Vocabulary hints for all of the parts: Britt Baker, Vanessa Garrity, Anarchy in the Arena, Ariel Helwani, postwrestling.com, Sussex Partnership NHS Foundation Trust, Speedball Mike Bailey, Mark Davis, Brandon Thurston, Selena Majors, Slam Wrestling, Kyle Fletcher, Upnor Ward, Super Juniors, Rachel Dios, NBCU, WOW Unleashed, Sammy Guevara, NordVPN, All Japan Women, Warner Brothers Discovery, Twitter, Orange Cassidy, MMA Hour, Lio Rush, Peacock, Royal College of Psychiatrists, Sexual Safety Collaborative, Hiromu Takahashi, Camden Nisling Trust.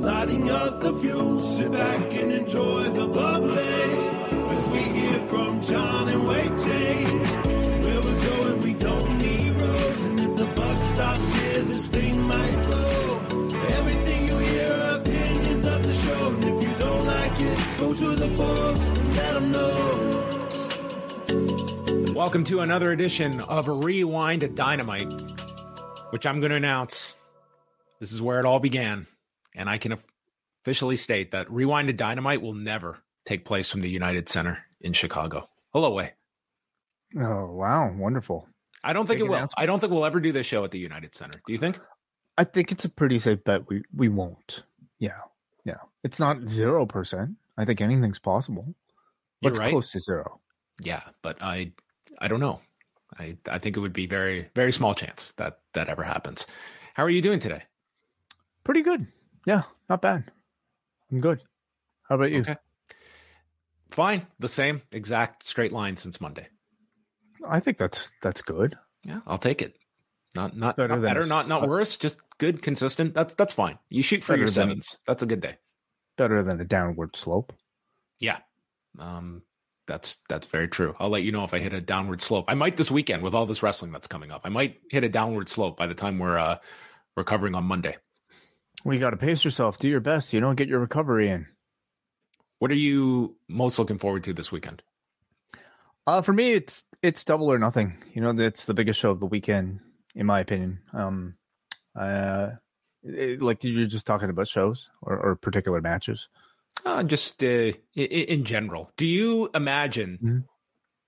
lighting up the fuse. Sit back and enjoy the bubbly as we hear from John and Waitay. Where we're going, we don't need roads. And if the buck stops here, this thing might blow. Everything you hear are opinions of the show. And if you don't like it, go to the forums and let them know. Welcome to another edition of Rewind-A-Dynamite, which I'm going to announce. This is where it all began, and I can officially state that Rewind-A-Dynamite will never take place from the United Center in Chicago. Hello, Way. Oh, wow. Wonderful. I don't think it will. I don't think we'll ever do this show at the United Center. Do you think? I think it's a pretty safe bet we won't. Yeah. Yeah. It's not 0%. I think anything's possible. But it's close to zero. Yeah, but I don't know. I think it would be very, very small chance that ever happens. How are you doing today? Pretty good. Yeah, not bad. I'm good. How about you? Okay. Fine. The same exact straight line since Monday. I think that's good. Yeah, I'll take it. Not better, not better, not worse, just good, consistent. That's fine. You shoot for your sevens. That's a good day. Better than a downward slope. Yeah. That's very true. I'll let you know if I hit a downward slope. I might this weekend with all this wrestling that's coming up. I might hit a downward slope by the time we're recovering on Monday. Well, you got to pace yourself. Do your best. You don't get your recovery in. What are you most looking forward to this weekend? For me, it's double or nothing. You know, that's the biggest show of the weekend, in my opinion. Like you're just talking about shows or particular matches. In general, do you imagine,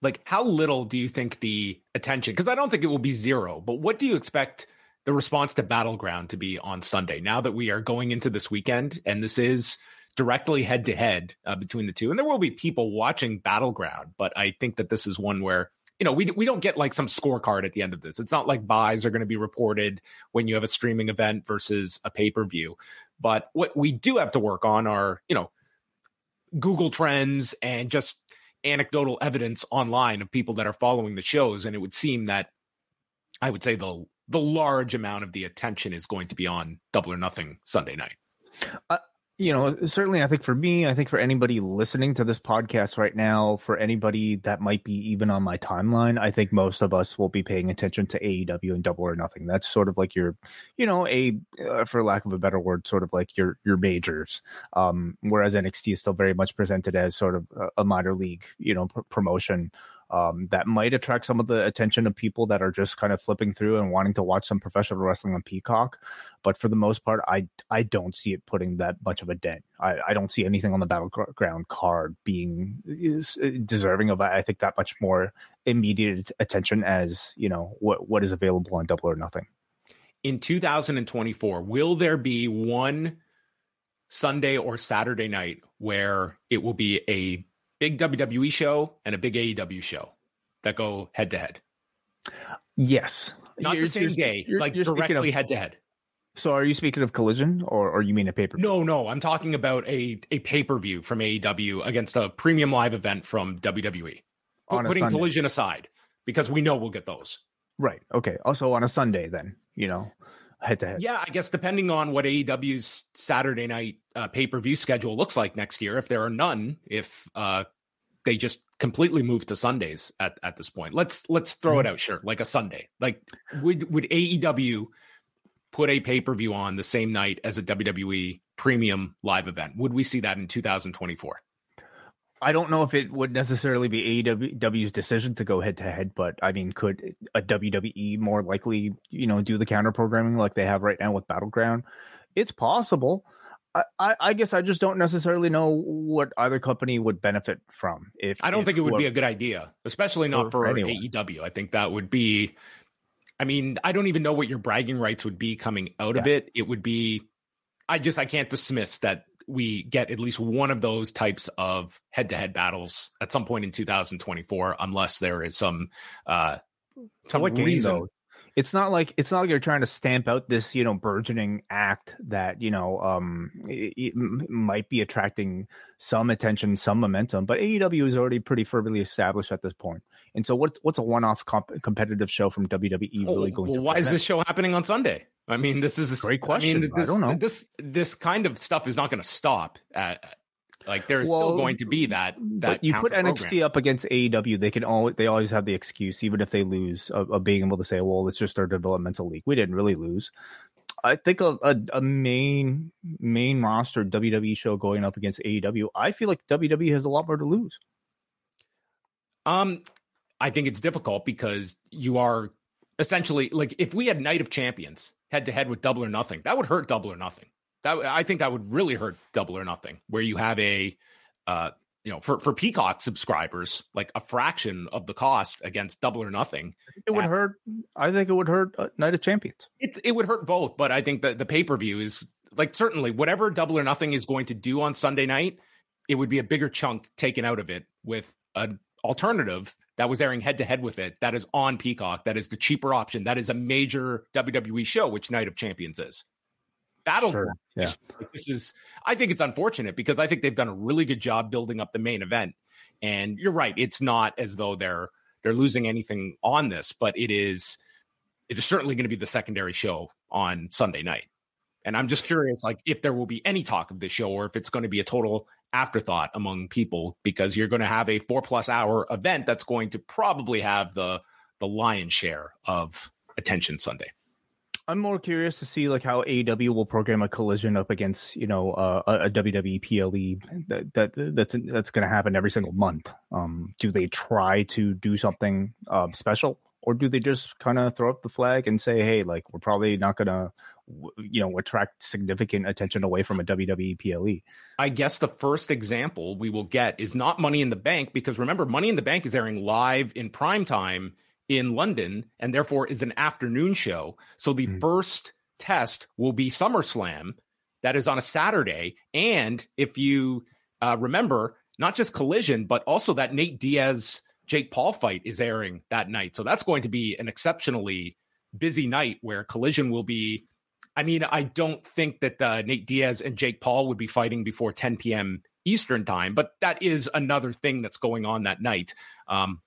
like, how little do you think the attention, because I don't think it will be zero, but what do you expect the response to Battleground to be on Sunday now that we are going into this weekend and this is directly head-to-head between the two? And there will be people watching Battleground, but I think that this is one where, you know, we don't get like some scorecard at the end of this. It's not like buys are going to be reported when you have a streaming event versus a pay-per-view. But what we do have to work on are, you know, Google trends and just anecdotal evidence online of people that are following the shows. And it would seem that I would say the large amount of the attention is going to be on Double or Nothing Sunday night. You know, certainly, I think for me, I think for anybody listening to this podcast right now, for anybody that might be even on my timeline, I think most of us will be paying attention to AEW and Double or Nothing. That's sort of like your, you know, for lack of a better word, sort of like your majors. Whereas NXT is still very much presented as sort of a minor league, you know, promotion. That might attract some of the attention of people that are just kind of flipping through and wanting to watch some professional wrestling on Peacock. But for the most part, I don't see it putting that much of a dent. I don't see anything on the Battleground card being deserving of, I think, that much more immediate attention as, you know, what is available on Double or Nothing. In 2024, will there be one Sunday or Saturday night where it will be a big WWE show and a big AEW show that go head to head? Yes. Not the same day, like directly head to head. So are you speaking of Collision, or you mean a pay-per-view? No, I'm talking about a pay-per-view from AEW against a premium live event from WWE. Putting Collision aside, because we know we'll get those. Right. Okay. Also on a Sunday then, you know, head to head. Yeah, I guess depending on what AEW's Saturday night pay-per-view schedule looks like next year, if there are none, if they just completely move to Sundays at this point. Let's throw it out, sure, like a Sunday. Like would AEW put a pay-per-view on the same night as a WWE premium live event? Would we see that in 2024? I don't know if it would necessarily be AEW's decision to go head to head, but I mean, could a WWE more likely, you know, do the counter programming like they have right now with Battleground? It's possible. I guess I just don't necessarily know what either company would benefit from. I don't think it would be a good idea, especially not for anyone. AEW. I think that would be, I mean, I don't even know what your bragging rights would be coming out of it. It would be, I can't dismiss that we get at least one of those types of head-to-head battles at some point in 2024, unless there is some reason. Game, it's not like you're trying to stamp out this, you know, burgeoning act that, you know, it might be attracting some attention, some momentum, but AEW is already pretty firmly established at this point. And so what's a one-off competitive show from WWE really going to? Why is this show happening on Sunday? I mean, this is a great question. I mean, I don't know. This kind of stuff is not going to stop at, like, there's still going to be that you put NXT program up against AEW. They always have the excuse, even if they lose, of being able to say, well, it's just our developmental league, we didn't really lose. I think a main roster WWE show going up against AEW, I feel like WWE has a lot more to lose. I think it's difficult because you are essentially, like, if we had Night of Champions head to head with Double or Nothing, that would hurt Double or Nothing. I think that would really hurt Double or Nothing, where you have a, you know, for Peacock subscribers, like a fraction of the cost against Double or Nothing. I think it would hurt Night of Champions. It would hurt both, but I think that the pay-per-view is, like, certainly whatever Double or Nothing is going to do on Sunday night, it would be a bigger chunk taken out of it with an alternative that was airing head to head with it. That is on Peacock. That is the cheaper option. That is a major WWE show, which Night of Champions is. Battleground. Sure, yeah. This is, I think it's unfortunate because I think they've done a really good job building up the main event. And you're right, it's not as though they're losing anything on this, but it is certainly going to be the secondary show on Sunday night. And I'm just curious, like, if there will be any talk of this show or if it's going to be a total afterthought among people, because you're going to have a 4+ hour event that's going to probably have the lion's share of attention Sunday. I'm more curious to see, like, how AEW will program a Collision up against, you know, a WWE PLE that's going to happen every single month. Do they try to do something special, or do they just kind of throw up the flag and say, hey, like, we're probably not going to, you know, attract significant attention away from a WWE PLE? I guess the first example we will get is not Money in the Bank, because remember, Money in the Bank is airing live in primetime in London, and therefore is an afternoon show. So the first test will be SummerSlam. That is on a Saturday. And if you remember, not just Collision, but also that Nate Diaz, Jake Paul fight is airing that night. So that's going to be an exceptionally busy night where Collision will be, I mean, I don't think that Nate Diaz and Jake Paul would be fighting before 10 p.m. Eastern time, but that is another thing that's going on that night,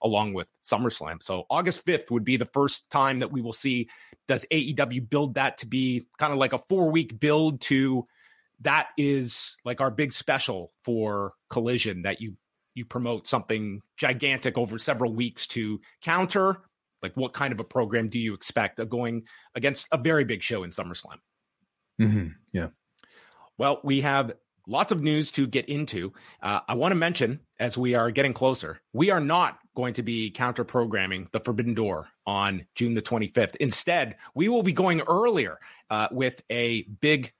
along with SummerSlam. So August 5th would be the first time that we will see, does AEW build that to be kind of like a 4-week build to, that is like our big special for Collision, that you promote something gigantic over several weeks to counter, like, what kind of a program do you expect of going against a very big show in SummerSlam? Mm-hmm. Yeah. Well, we have lots of news to get into. I want to mention, as we are getting closer, we are not going to be counter-programming the Forbidden Door on June the 25th. Instead, we will be going earlier with a big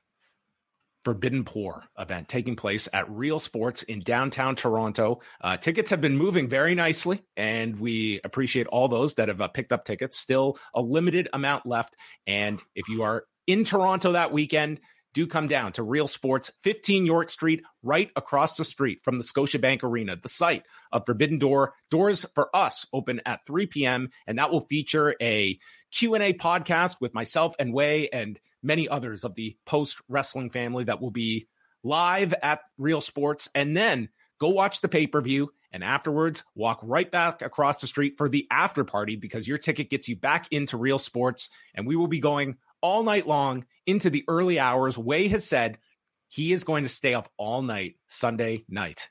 Forbidden Pour event taking place at Real Sports in downtown Toronto. Tickets have been moving very nicely, and we appreciate all those that have picked up tickets. Still a limited amount left. And if you are in Toronto that weekend, do come down to Real Sports, 15 York Street, right across the street from the Scotiabank Arena, the site of Forbidden Door. Doors for us open at 3 p.m., and that will feature a Q&A podcast with myself and Way and many others of the post-wrestling family that will be live at Real Sports. And then go watch the pay-per-view, and afterwards walk right back across the street for the after party, because your ticket gets you back into Real Sports, and we will be going all night long into the early hours. Way has said he is going to stay up all night Sunday night.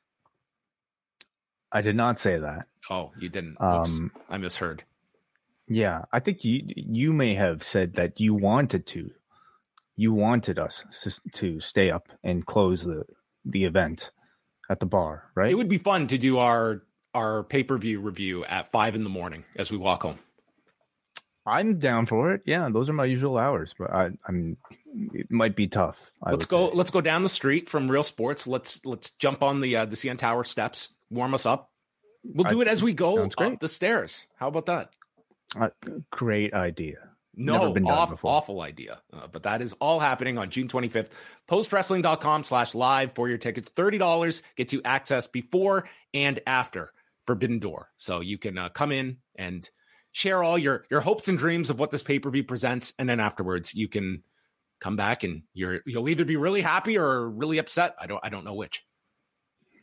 I did not say that. Oh, you didn't. Oops, I misheard. Yeah, I think you may have said that you wanted to. You wanted us to stay up and close the event at the bar, right? It would be fun to do our pay-per-view review at 5 a.m. as we walk home. I'm down for it. Yeah, those are my usual hours, but I'm. It might be tough. Let's go down the street from Real Sports. Let's jump on the CN Tower steps. Warm us up. We'll do it as we go up the stairs. How about that? Great idea. No, awful idea. But that is all happening on June 25th. Postwrestling.com/live for your tickets. $30 gets you access before and after Forbidden Door, so you can come in and share all your hopes and dreams of what this pay-per-view presents. And then afterwards you can come back and you'll either be really happy or really upset. I don't know which.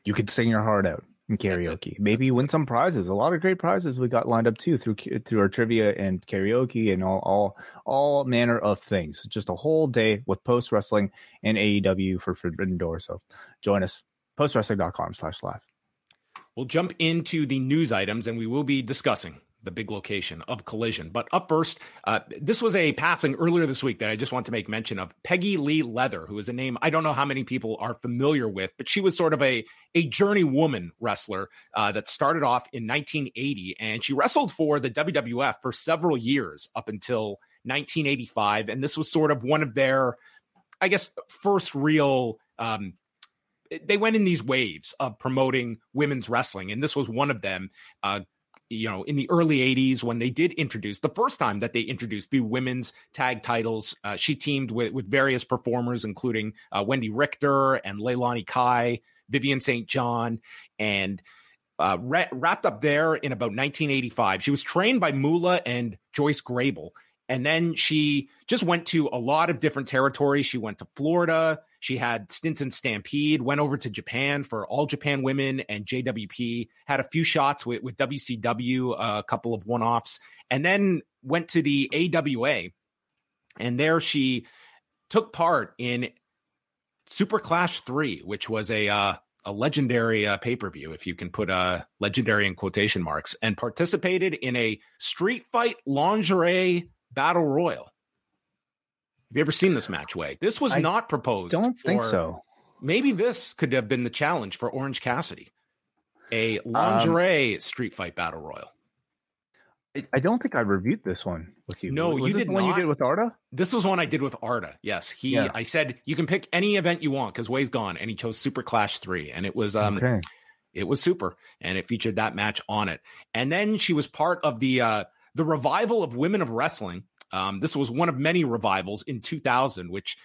You could sing your heart out in karaoke. Maybe win some prizes. A lot of great prizes we got lined up too through our trivia and karaoke and all manner of things. Just a whole day with Post Wrestling and AEW for Forbidden Door. So join us. Postwrestling.com/live. We'll jump into the news items, and we will be discussing the big location of Collision. But up first, this was a passing earlier this week that I just want to make mention of. Peggy Lee Leather, who is a name I don't know how many people are familiar with, but she was sort of a journey woman wrestler that started off in 1980. And she wrestled for the WWF for several years up until 1985. And this was sort of one of their, I guess, first real they went in these waves of promoting women's wrestling. And this was one of them, in the early 80s, when they did introduce the first time that they introduced the women's tag titles. She teamed with various performers, including Wendy Richter and Leilani Kai, Vivian St. John, and wrapped up there in about 1985. She was trained by Moolah and Joyce Grable. And then she just went to a lot of different territories. She went to Florida. She had stints in Stampede, went over to Japan for All Japan Women and JWP, had a few shots with WCW, a couple of one-offs, and then went to the AWA. And there she took part in Super Clash 3, which was a legendary pay-per-view, if you can put legendary in quotation marks, and participated in a street fight lingerie battle royal. Have you ever seen this match, Way? This was not proposed. Don't think so. Maybe this could have been the challenge for Orange Cassidy, a lingerie street fight battle royal. I don't think I reviewed this one with you. No, you did the one you did with Arda. This was one I did with Arda. Yes, yeah. I said you can pick any event you want because Way's gone, and he chose Super Clash 3, and it was okay. It was super, and it featured that match on it. And then she was part of the revival of Women of Wrestling. This was one of many revivals in 2000, which,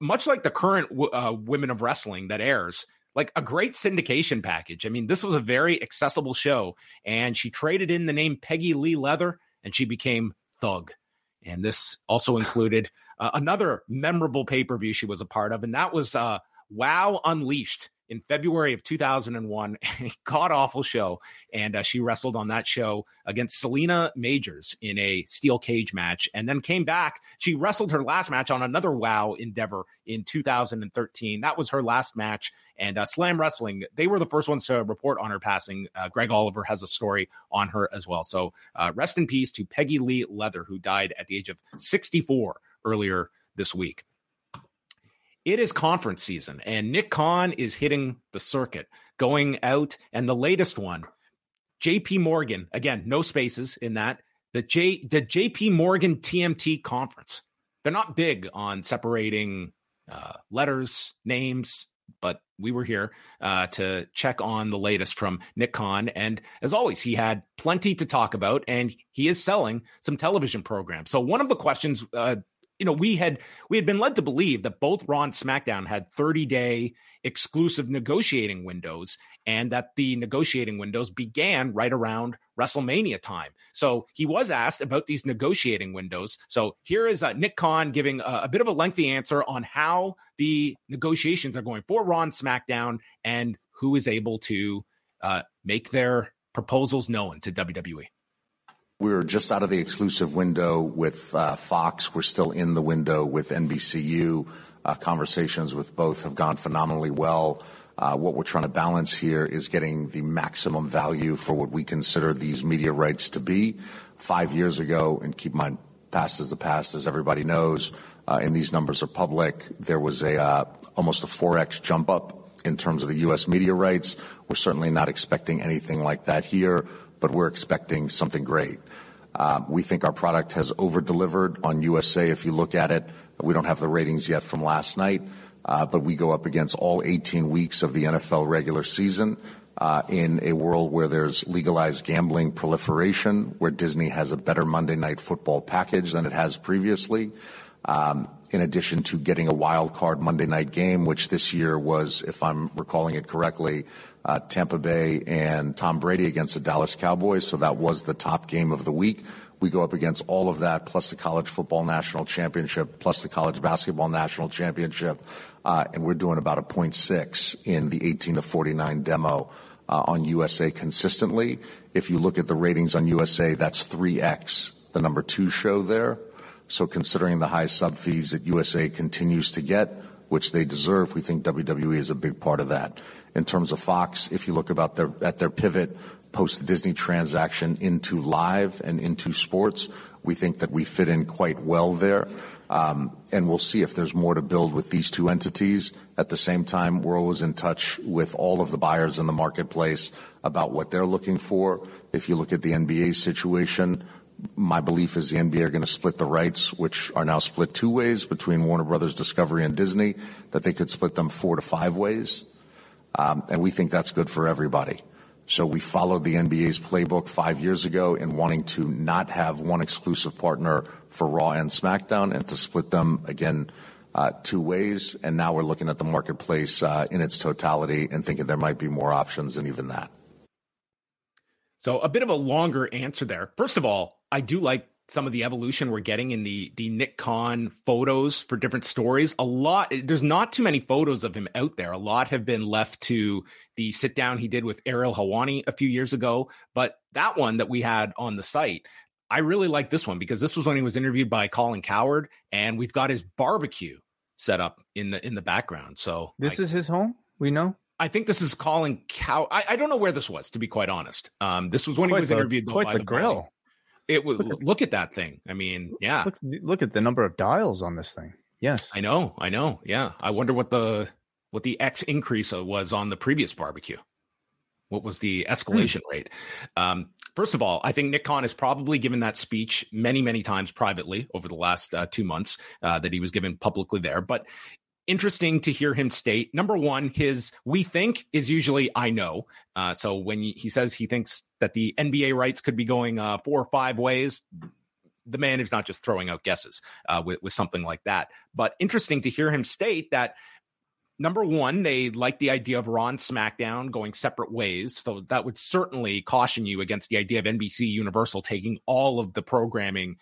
much like the current Women of Wrestling that airs, like a great syndication package. I mean, this was a very accessible show, and she traded in the name Peggy Lee Leather, and she became Thug. And this also included another memorable pay-per-view she was a part of, and that was WOW Unleashed in February of 2001, a god-awful show, and she wrestled on that show against Selena Majors in a steel cage match, and then came back. She wrestled her last match on another WOW endeavor in 2013. That was her last match, and Slam Wrestling, they were the first ones to report on her passing. Greg Oliver has a story on her as well, so rest in peace to Peggy Lee Leather, who died at the age of 64 earlier this week. It is conference season, and Nick Khan is hitting the circuit, going out, and the latest one JP Morgan, again, no spaces in that, the JP Morgan TMT conference. They're not big on separating letters, names, but we were here to check on the latest from Nick Khan. And as always, he had plenty to talk about, and he is selling some television programs. So one of the questions, we had been led to believe that both Raw and SmackDown had 30-day exclusive negotiating windows, and that the negotiating windows began right around WrestleMania time. So he was asked about these negotiating windows. So here is Nick Khan giving a bit of a lengthy answer on how the negotiations are going for Raw and SmackDown, and who is able to make their proposals known to WWE. We're just out of the exclusive window with Fox. We're still in the window with NBCU. Conversations with both have gone phenomenally well. What we're trying to balance here is getting the maximum value for what we consider these media rights to be. 5 years ago, and keep in mind, past is the past, as everybody knows, and these numbers are public, there was a almost a 4X jump up in terms of the U.S. media rights. We're certainly not expecting anything like that here, but we're expecting something great. We think our product has over-delivered on USA. If you look at it, we don't have the ratings yet from last night. But we go up against all 18 weeks of the NFL regular season in a world where there's legalized gambling proliferation, where Disney has a better Monday Night Football package than it has previously, in addition to getting a wild card Monday night game, which this year was, if I'm recalling it correctly, Tampa Bay and Tom Brady against the Dallas Cowboys. So that was the top game of the week. We go up against all of that, plus the college football national championship, plus the college basketball national championship. And we're doing about a 0.6 in the 18 to 49 demo on USA consistently. If you look at the ratings on USA, that's 3X, the number two show there. So considering the high sub fees that USA continues to get, which they deserve, we think WWE is a big part of that. In terms of Fox, if you look about at their pivot, post the Disney transaction into live and into sports, we think that we fit in quite well there. And we'll see if there's more to build with these two entities. At the same time, we're always in touch with all of the buyers in the marketplace about what they're looking for. If you look at the NBA situation, my belief is the NBA are going to split the rights, which are now split two ways between Warner Brothers Discovery and Disney, that they could split them 4 to 5 ways. And we think that's good for everybody. So we followed the NBA's playbook 5 years ago in wanting to not have one exclusive partner for Raw and SmackDown and to split them, again, two ways. And now we're looking at the marketplace in its totality and thinking there might be more options than even that. So a bit of a longer answer there. First of all, I do like some of the evolution we're getting in the Nick Khan photos for different stories. There's not too many photos of him out there. A lot have been left to the sit down he did with Ariel Helwani a few years ago. But that one that we had on the site, I really like this one because this was when he was interviewed by Colin Cowherd, and we've got his barbecue set up in the background. So this is his home. We know. I think this is Colin Cowherd. I don't know where this was, to be quite honest. This was when he was interviewed by the grill. Body. It would look at that thing. I mean, yeah. Look at the number of dials on this thing. Yes, I know. Yeah, I wonder what the X increase was on the previous barbecue. What was the escalation rate? First of all, I think Nick Khan has probably given that speech many, many times privately over the last 2 months that he was given publicly there. But interesting to hear him state, number one, his "we think" is usually "I know." So when he says he thinks that the NBA rights could be going 4 or 5 ways, the man is not just throwing out guesses with something like that. But interesting to hear him state that, number one, they like the idea of Raw and SmackDown going separate ways. So that would certainly caution you against the idea of NBC Universal taking all of the programming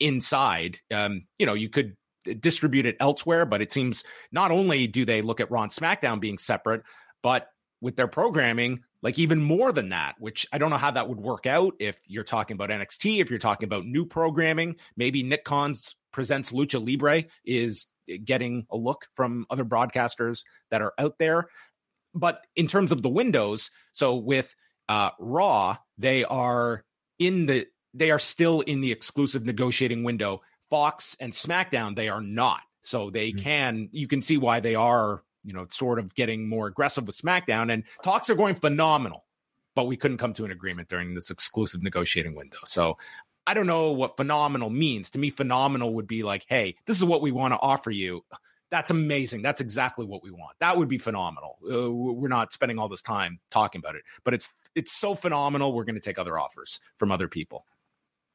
inside. You could distribute it elsewhere, but it seems not only do they look at Raw and SmackDown being separate, but with their programming, like even more than that, which I don't know how that would work out. If you're talking about NXT, if you're talking about new programming, maybe Nick Khan's Presents Lucha Libre is getting a look from other broadcasters that are out there. But in terms of the windows, so with Raw, they are still in the exclusive negotiating window. Fox and SmackDown, they are not. So they you can see why they are, sort of getting more aggressive with SmackDown, and talks are going phenomenal but we couldn't come to an agreement during this exclusive negotiating window. So I don't know what phenomenal means. To me, phenomenal would be like, hey, this is what we want to offer you. That's amazing. That's exactly what we want. That would be phenomenal. We're not spending all this time talking about it, but it's so phenomenal. We're going to take other offers from other people.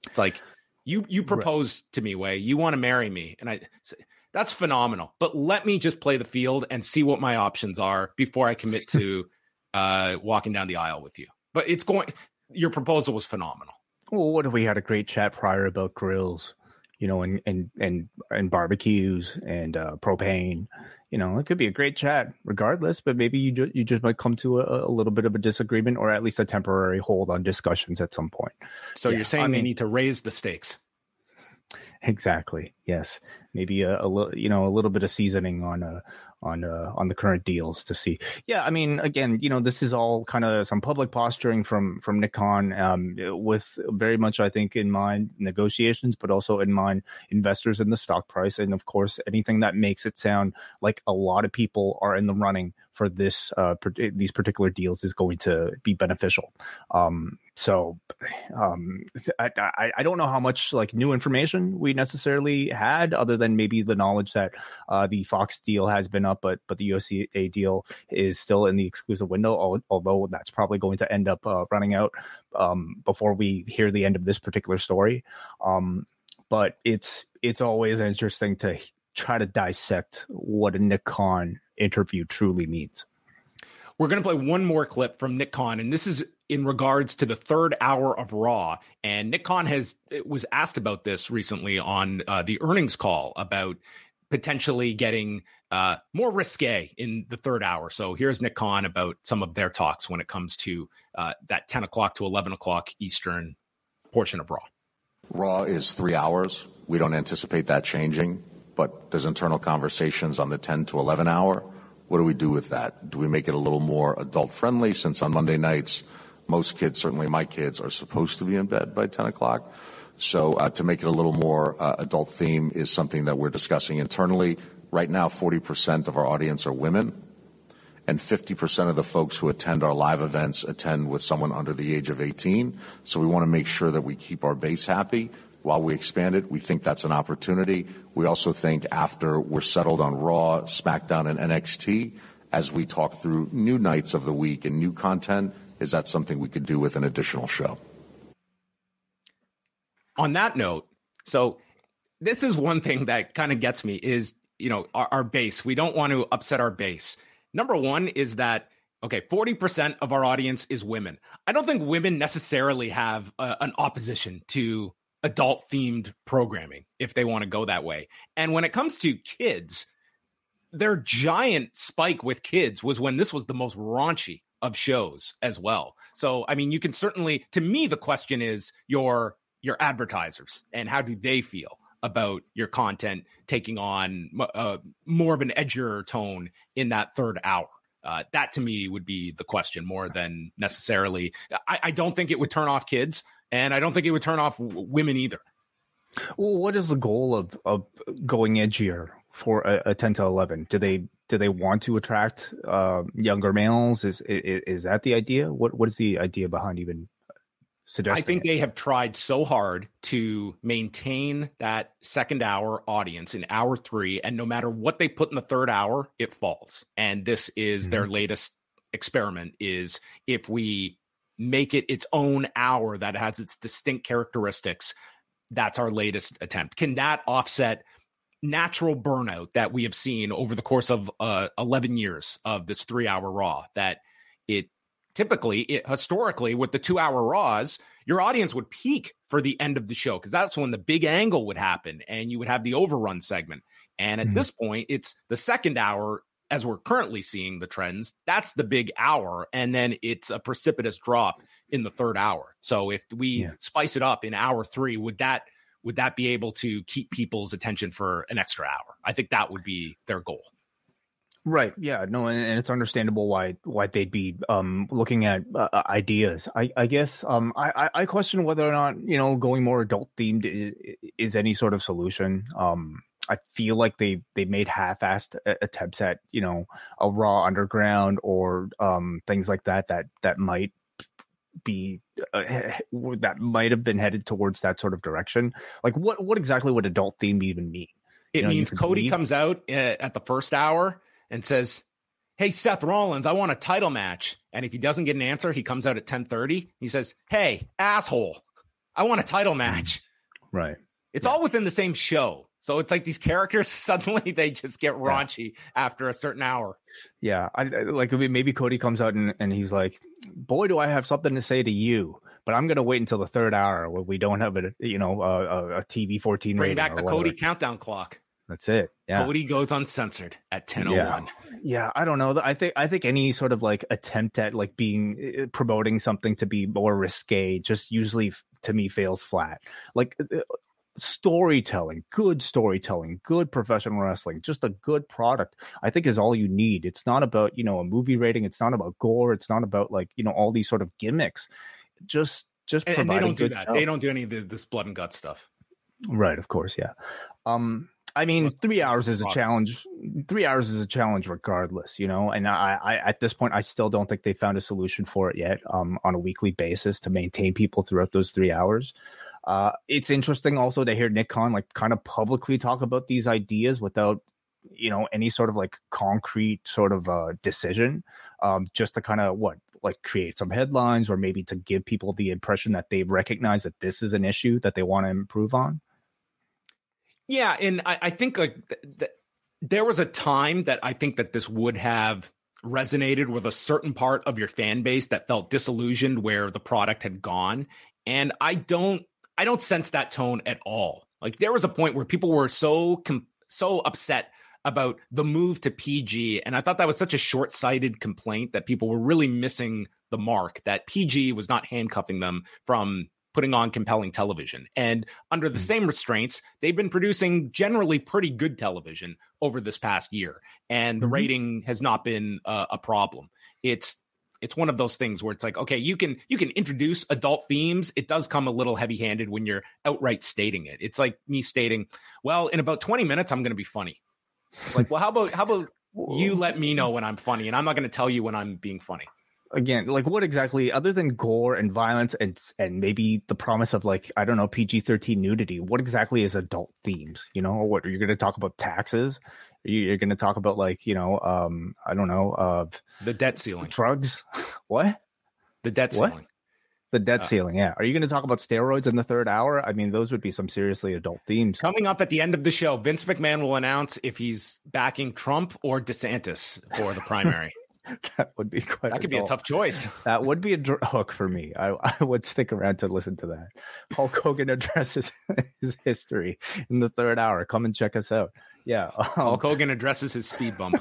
It's like you propose to me, Way. You want to marry me, and I say, that's phenomenal. But let me just play the field and see what my options are before I commit to walking down the aisle with you. But it's going. Your proposal was phenomenal. Well, what if we had a great chat prior about grills? You know, and barbecues and propane. You know, it could be a great chat regardless, but maybe you just might come to a little bit of a disagreement, or at least a temporary hold on discussions at some point. So yeah, you're saying they need to raise the stakes. Exactly. Yes. Maybe a little bit of seasoning on the current deals to see. Yeah. I mean, again, you know, this is all kind of some public posturing from Nick Khan, with very much, I think, in mind negotiations, but also in mind investors in the stock price. And of course, anything that makes it sound like a lot of people are in the running for this, these particular deals is going to be beneficial. I don't know how much like new information we necessarily had, other than maybe the knowledge that the Fox deal has been up, but the USA deal is still in the exclusive window, although that's probably going to end up running out before we hear the end of this particular story. But it's always interesting to try to dissect what a Nick Khan interview truly means. We're going to play one more clip from Nick Khan, and this is in regards to the third hour of Raw. And Nick Khan was asked about this recently on the earnings call about potentially getting more risque in the third hour. So here's Nick Khan about some of their talks when it comes to that 10 o'clock to 11 o'clock Eastern portion of Raw. Raw is 3 hours. We don't anticipate that changing, but there's internal conversations on the 10 to 11 hour. What do we do with that? Do we make it a little more adult friendly, since on Monday nights, most kids, certainly my kids, are supposed to be in bed by 10 o'clock. So to make it a little more adult theme is something that we're discussing internally. Right now, 40% of our audience are women, and 50% of the folks who attend our live events attend with someone under the age of 18. So we want to make sure that we keep our base happy while we expand it. We think that's an opportunity. We also think after we're settled on Raw, SmackDown, and NXT, as we talk through new nights of the week and new content, is that something we could do with an additional show? On that note, so this is one thing that kind of gets me is, you know, our base. We don't want to upset our base. Number one is that, okay, 40% of our audience is women. I don't think women necessarily have an opposition to adult themed programming if they want to go that way. And when it comes to kids, their giant spike with kids was when this was the most raunchy of shows as well. So, I mean, you can certainly, to me, the question is your advertisers and how do they feel about your content taking on more of an edgier tone in that third hour? That to me would be the question more than necessarily. I don't think it would turn off kids, and I don't think it would turn off women either. Well, what is the goal of going edgier for a 10 to 11? Do they want to attract younger males? Is that the idea? What is the idea behind even suggesting? I think they have tried so hard to maintain that second hour audience in hour three, and no matter what they put in the third hour, it falls. And this is their latest experiment: is if we make it its own hour that has its distinct characteristics. That's our latest attempt. Can that offset natural burnout that we have seen over the course of 11 years of this 3 hour Raw? That historically with the 2 hour Raws, your audience would peak for the end of the show, because that's when the big angle would happen and you would have the overrun segment. And at this point, it's the second hour, as we're currently seeing the trends, that's the big hour. And then it's a precipitous drop in the third hour. So if we spice it up in hour three, would that be able to keep people's attention for an extra hour? I think that would be their goal. Right. Yeah. No. And it's understandable why they'd be looking at ideas. I guess I question whether or not, you know, going more adult themed is any sort of solution. I feel like they made half-assed attempts at, you know, a Raw Underground or things like that might be that might have been headed towards that sort of direction. Like, what exactly would adult theme even mean? It means Cody comes out at the first hour and says, "Hey, Seth Rollins, I want a title match." And if he doesn't get an answer, he comes out at 10:30. He says, "Hey, asshole, I want a title match." Right. It's all within the same show. So it's like these characters, suddenly they just get raunchy after a certain hour. Yeah. Like maybe Cody comes out and he's like, "Boy, do I have something to say to you, but I'm going to wait until the third hour where we don't have a TV 14 rating." Bring back the Cody countdown clock. That's it. Yeah. Cody goes uncensored at 10:01. Yeah. I don't know. I think any sort of like attempt at like being promoting something to be more risque just usually to me fails flat. Like, storytelling, good professional wrestling, just a good product, I think, is all you need. It's not about, a movie rating. It's not about gore. It's not about all these sort of gimmicks. Just and they don't do that. Show. They don't do any of this blood and guts stuff. Right. Of course. Yeah. I mean, 3 hours is a challenge. 3 hours is a challenge regardless, and I at this point, I still don't think they found a solution for it yet on a weekly basis to maintain people throughout those 3 hours. It's interesting also to hear Nick Khan kind of publicly talk about these ideas without, any sort of concrete sort of decision, just to kind of create some headlines or maybe to give people the impression that they've recognized that this is an issue that they want to improve on. Yeah. And I think there was a time that I think that this would have resonated with a certain part of your fan base that felt disillusioned where the product had gone. And I don't sense that tone at all. Like, there was a point where people were so upset about the move to PG. And I thought that was such a short-sighted complaint that people were really missing the mark, that PG was not handcuffing them from putting on compelling television. And under the same restraints, they've been producing generally pretty good television over this past year. And the rating has not been a problem. It's one of those things where it's like, okay, you can introduce adult themes. It does come a little heavy-handed when you're outright stating it. It's like me stating, well, in about 20 minutes, I'm going to be funny. It's like, well, how about you let me know when I'm funny, and I'm not going to tell you when I'm being funny. Again, what exactly, other than gore and violence and maybe the promise of PG-13 nudity, what exactly is adult themes? What are you going to talk about? Taxes? You're going to talk about the debt ceiling, drugs. What? The debt ceiling. What? The debt ceiling. Yeah. Are you going to talk about steroids in the third hour? I mean, those would be some seriously adult themes. Coming up at the end of the show, Vince McMahon will announce if he's backing Trump or DeSantis for the primary. That would be quite. That could be a tough choice. That would be a hook for me. I would stick around to listen to that. Hulk Hogan addresses his history in the third hour. Come and check us out. Yeah, Hulk Hogan addresses his speed bump.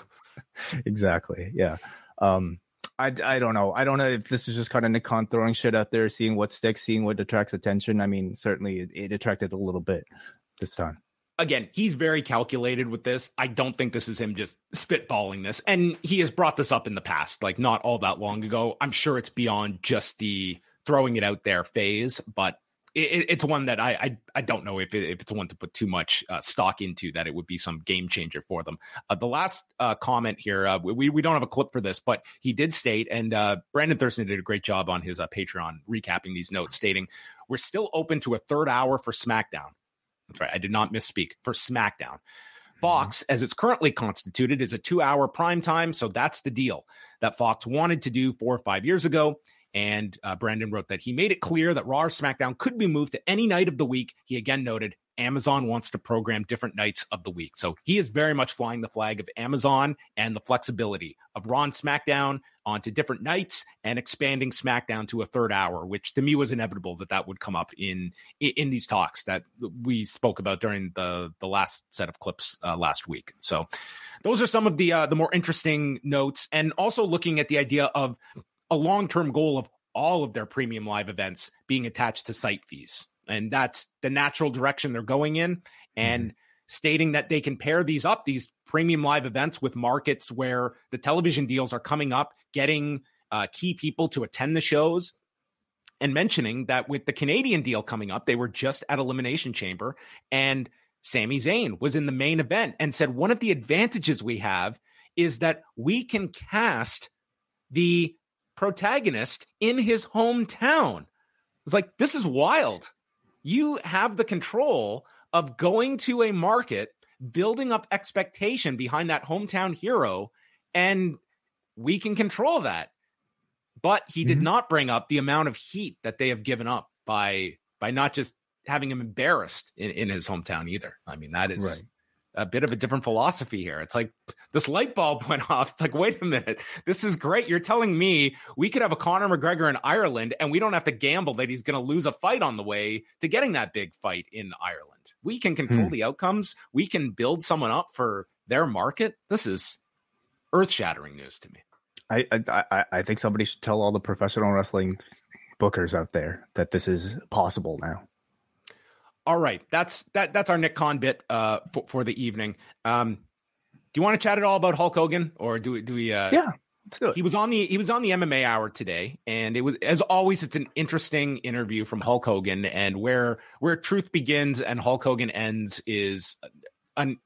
Exactly. Yeah. I don't know. I don't know if this is just kind of Nick Khan throwing shit out there, seeing what sticks, seeing what attracts attention. I mean, certainly it attracted a little bit this time. Again, he's very calculated with this. I don't think this is him just spitballing this. And he has brought this up in the past, not all that long ago. I'm sure it's beyond just the throwing it out there phase, but it's one that I don't know if it's one to put too much stock into, that it would be some game changer for them. The last comment here, we don't have a clip for this, but he did state, and Brandon Thurston did a great job on his Patreon recapping these notes, stating, "We're still open to a third hour for SmackDown." That's right. I did not misspeak. For SmackDown. Fox, as it's currently constituted, is a 2-hour prime time. So that's the deal that Fox wanted to do 4 or 5 years ago. And Brandon wrote that he made it clear that Raw or SmackDown could be moved to any night of the week. He again noted Amazon wants to program different nights of the week. So he is very much flying the flag of Amazon and the flexibility of Raw and SmackDown onto different nights and expanding SmackDown to a third hour, which to me was inevitable that would come up in these talks that we spoke about during the last set of clips last week. So those are some of the more interesting notes, and also looking at the idea of a long-term goal of all of their premium live events being attached to site fees. And that's the natural direction they're going in, and stating that they can pair these up, these premium live events, with markets where the television deals are coming up, getting key people to attend the shows, and mentioning that with the Canadian deal coming up, they were just at Elimination Chamber and Sami Zayn was in the main event and said, one of the advantages we have is that we can cast the protagonist in his hometown. It's like, this is wild. You have the control of going to a market, building up expectation behind that hometown hero, and we can control that. But he did not bring up the amount of heat that they have given up by not just having him embarrassed in his hometown either. I mean, that is right. A bit of a different philosophy here. It's like this light bulb went off. It's like, wait a minute, this is great. You're telling me we could have a Conor McGregor in Ireland and we don't have to gamble that he's going to lose a fight on the way to getting that big fight in Ireland. We can control the outcomes. We can build someone up for their market. This is earth-shattering news to me. I think somebody should tell all the professional wrestling bookers out there that this is possible now. All right. That's our Nick Khan bit for the evening. Do you want to chat at all about Hulk Hogan, or do we yeah, let's do it. He was on the MMA Hour today, and it was, as always, it's an interesting interview from Hulk Hogan, and where truth begins and Hulk Hogan ends is an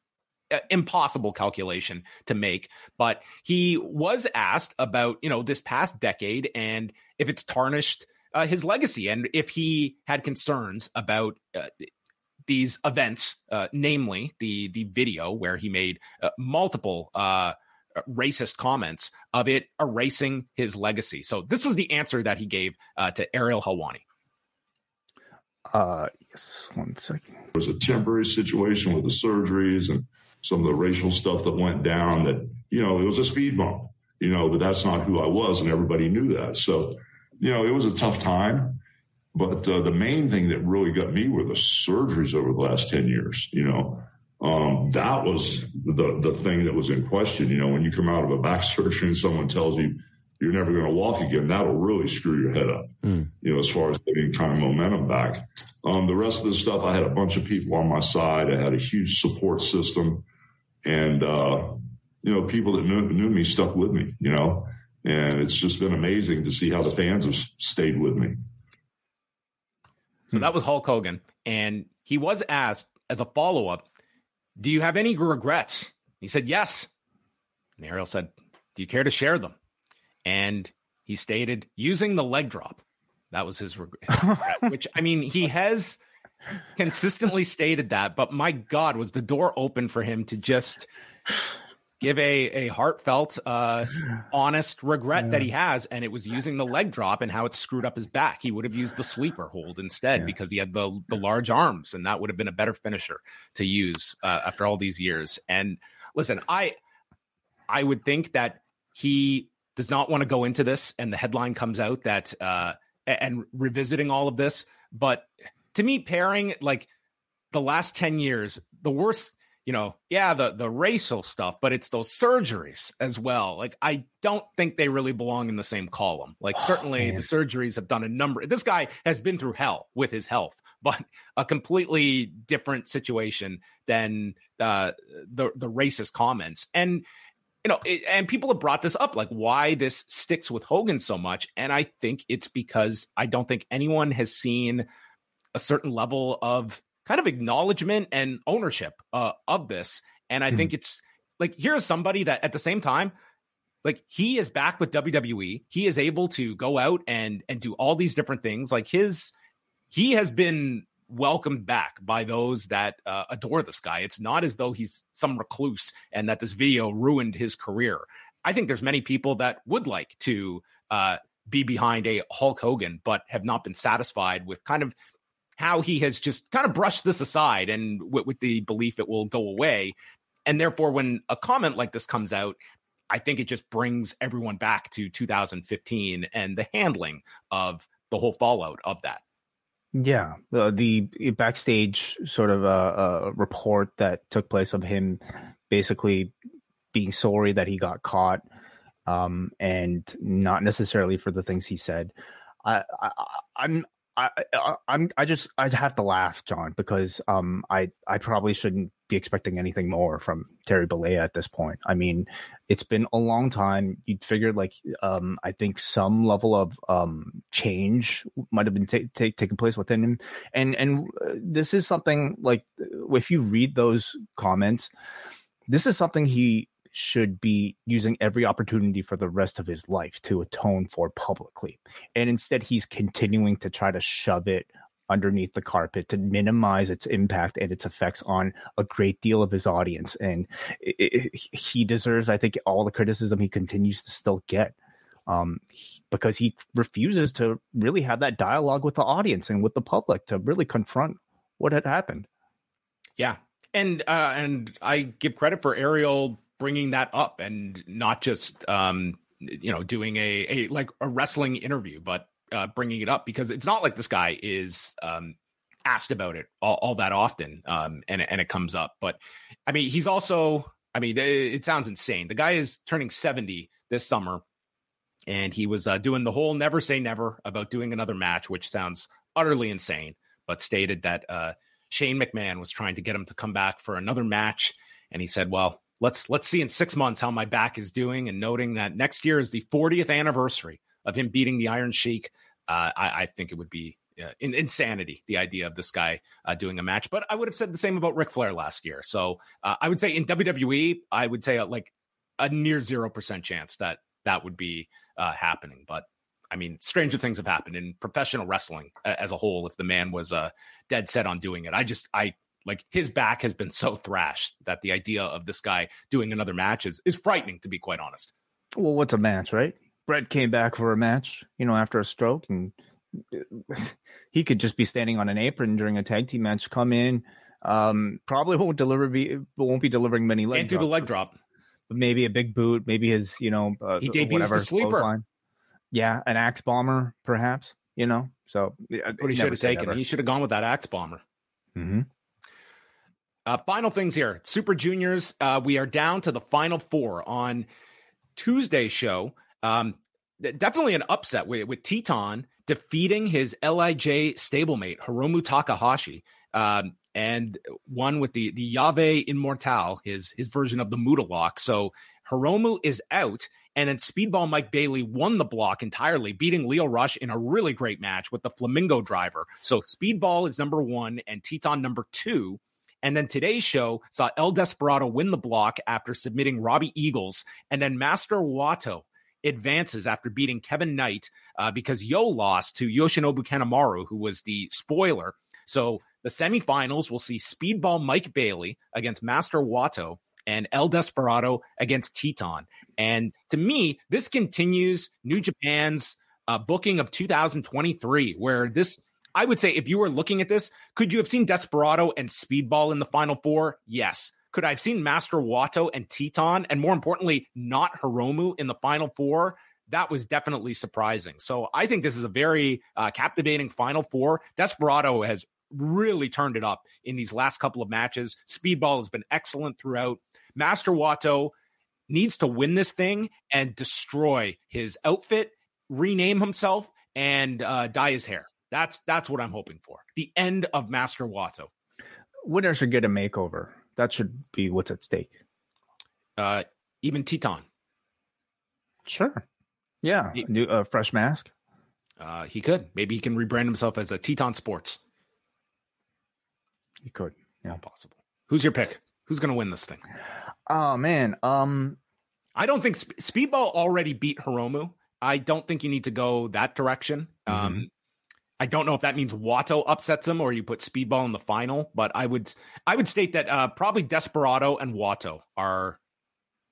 impossible calculation to make. But he was asked about, this past decade and if it's tarnished his legacy, and if he had concerns about these events, namely the video where he made multiple racist comments, of it erasing his legacy. So this was the answer that he gave to Ariel Helwani. Yes, one second. It was a temporary situation with the surgeries and some of the racial stuff that went down, that, it was a speed bump, but that's not who I was, and everybody knew that. So, it was a tough time, but the main thing that really got me were the surgeries over the last 10 years, that was the thing that was in question. When you come out of a back surgery and someone tells you you're never going to walk again, that'll really screw your head up, as far as getting kind of momentum back. The rest of the stuff, I had a bunch of people on my side. I had a huge support system. And, people that knew me stuck with me, and it's just been amazing to see how the fans have stayed with me. So that was Hulk Hogan. And he was asked as a follow-up, do you have any regrets? He said, yes. And Ariel said, do you care to share them? And he stated using the leg drop. That was his regret, which, I mean, he has consistently stated that, but my God, was the door open for him to just give a heartfelt, honest regret that he has. And it was using the leg drop and how it screwed up his back. He would have used the sleeper hold instead because he had the large arms, and that would have been a better finisher to use after all these years. And listen, I would think that he does not want to go into this, and the headline comes out that and revisiting all of this. But to me, pairing like the last 10 years, the worst, the racial stuff, but it's those surgeries as well. Like, I don't think they really belong in the same column. Like, certainly the surgeries have done a number. This guy has been through hell with his health, but a completely different situation than the racist comments. And and people have brought this up, like why this sticks with Hogan so much. And I think it's because I don't think anyone has seen a certain level of kind of acknowledgement and ownership of this. And I think it's like, here's somebody that at the same time, like he is back with WWE. He is able to go out and do all these different things. Like he has been welcomed back by those that adore this guy. It's not as though he's some recluse and that this video ruined his career. I think there's many people that would like to be behind a Hulk Hogan, but have not been satisfied with kind of how he has just kind of brushed this aside, and with the belief it will go away. And therefore, when a comment like this comes out, I think it just brings everyone back to 2015 and the handling of the whole fallout of that. Yeah, the backstage sort of report that took place of him basically being sorry that he got caught, and not necessarily for the things he said. I have to laugh, John, because I probably shouldn't be expecting anything more from Terry Bollea at this point. I mean, it's been a long time. You'd figure like I think some level of change might have been taking place within him, and this is something like, if you read those comments, this is something he should be using every opportunity for the rest of his life to atone for publicly. And instead, he's continuing to try to shove it underneath the carpet to minimize its impact and its effects on a great deal of his audience. And he deserves, I think, all the criticism he continues to still get, because he refuses to really have that dialogue with the audience and with the public to really confront what had happened. Yeah. And I give credit for Ariel bringing that up and not just, doing a wrestling interview, but bringing it up, because it's not like this guy is asked about it all that often. And it comes up. But I mean, he's also, it sounds insane. The guy is turning 70 this summer, and he was doing the whole never say never about doing another match, which sounds utterly insane, but stated that Shane McMahon was trying to get him to come back for another match. And he said, well, let's see in 6 months how my back is doing. And noting that next year is the 40th anniversary of him beating the Iron Sheik. I think it would be insanity, the idea of this guy doing a match. But I would have said the same about Ric Flair last year. So I would say in WWE, I would say a near 0% chance that would be happening. But I mean, stranger things have happened in professional wrestling as a whole. If the man was dead set on doing it, his back has been so thrashed that the idea of this guy doing another match is frightening, to be quite honest. Well, what's a match, right? Brett came back for a match, after a stroke, and he could just be standing on an apron during a tag team match, come in, probably won't be delivering many leg drops. Can't do the leg drop. But maybe a big boot, maybe his, he debuts whatever, the sleeper. Line. Yeah, an axe bomber, perhaps, so that's what he should have taken. He should have gone with that axe bomber. Mm-hmm. Final things here. Super Juniors, we are down to the final four on Tuesday's show. Definitely an upset with Teton defeating his LIJ stablemate, Hiromu Takahashi, and one with the Yave Immortal, his version of the Muda Lock. So Hiromu is out. And then Speedball Mike Bailey won the block entirely, beating Lio Rush in a really great match with the Flamingo Driver. So Speedball is number one and Teton number two. And then today's show saw El Desperado win the block after submitting Robbie Eagles. And then Master Wato advances after beating Kevin Knight because Yo lost to Yoshinobu Kanemaru, who was the spoiler. So the semifinals will see Speedball Mike Bailey against Master Wato and El Desperado against Teton. And to me, this continues New Japan's booking of 2023, where this, I would say, if you were looking at this, could you have seen Desperado and Speedball in the Final Four? Yes. Could I have seen Master Wato and Teton, and more importantly, not Hiromu in the Final Four? That was definitely surprising. So I think this is a very captivating Final Four. Desperado has really turned it up in these last couple of matches. Speedball has been excellent throughout. Master Wato needs to win this thing and destroy his outfit, rename himself, and dye his hair. That's what I'm hoping for. The end of Master Wato. Winner should get a makeover. That should be what's at stake. Even Teton. Sure. Yeah. Do a fresh mask. He could. Maybe he can rebrand himself as a Teton Sports. He could. Yeah. Possible. Who's your pick? Who's going to win this thing? Oh, man. I don't think Speedball already beat Hiromu. I don't think you need to go that direction. Mm-hmm. I don't know if that means Wato upsets him or you put Speedball in the final, but I would state that probably Desperado and Wato are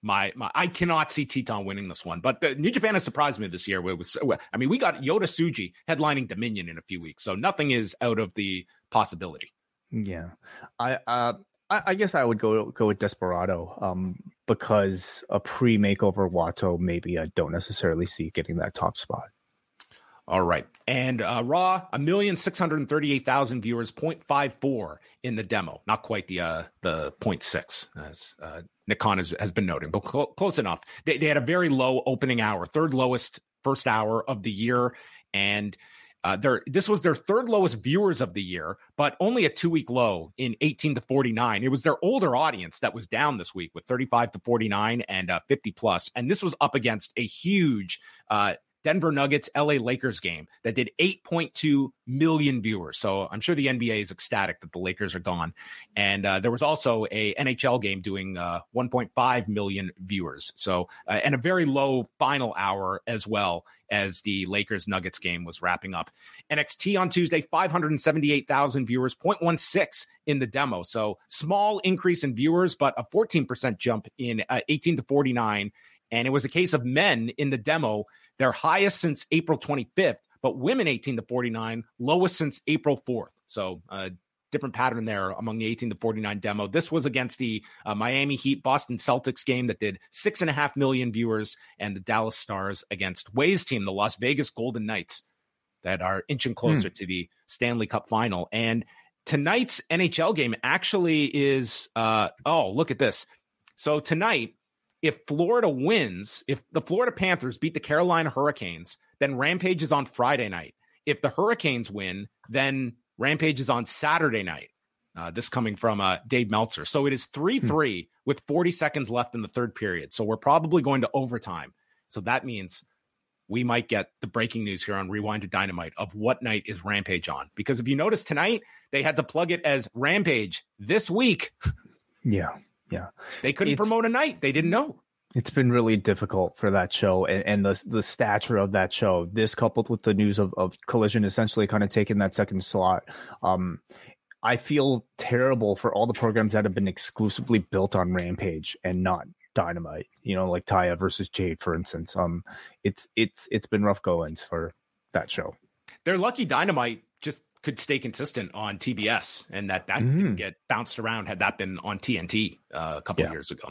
my I cannot see Teton winning this one. But New Japan has surprised me this year. We got Yota Tsuji headlining Dominion in a few weeks, so nothing is out of the possibility. Yeah, I guess I would go with Desperado because a pre-makeover Wato maybe I don't necessarily see getting that top spot. All right. And Raw, 1,638,000 viewers, 0.54 in the demo. Not quite the 0.6, as Nick Khan has been noting, but close enough. They had a very low opening hour, third lowest first hour of the year. And this was their third lowest viewers of the year, but only a 2-week low in 18 to 49. It was their older audience that was down this week with 35 to 49 and 50 plus. And this was up against a huge Denver Nuggets, LA Lakers game that did 8.2 million viewers. So I'm sure the NBA is ecstatic that the Lakers are gone. And there was also a NHL game doing 1.5 million viewers. So and a very low final hour as well as the Lakers Nuggets game was wrapping up. NXT on Tuesday, 578,000 viewers, 0.16 in the demo. So small increase in viewers, but a 14% jump in 18 to 49. And it was a case of men in the demo, their highest since April 25th, but women 18 to 49, lowest since April 4th. So different pattern there among the 18 to 49 demo. This was against the Miami Heat Boston Celtics game that did 6.5 million viewers, and the Dallas Stars against Way's team, the Las Vegas Golden Knights, that are inching closer to the Stanley Cup final. And tonight's NHL game actually is, look at this. So tonight, if Florida wins, if the Florida Panthers beat the Carolina Hurricanes, then Rampage is on Friday night. If the Hurricanes win, then Rampage is on Saturday night. This coming from Dave Meltzer. So it is 3-3 with 40 seconds left in the third period. So we're probably going to overtime. So that means we might get the breaking news here on Rewind-A-Dynamite of what night is Rampage on. Because if you notice tonight, they had to plug it as Rampage this week. Yeah. They couldn't promote a night. They didn't know. It's been really difficult for that show and the stature of that show. This coupled with the news of Collision essentially kind of taking that second slot. I feel terrible for all the programs that have been exclusively built on Rampage and not Dynamite, like Taya versus Jade, for instance. It's been rough goings for that show. They're lucky Dynamite just could stay consistent on TBS, and that didn't get bounced around had that been on TNT a couple of years ago.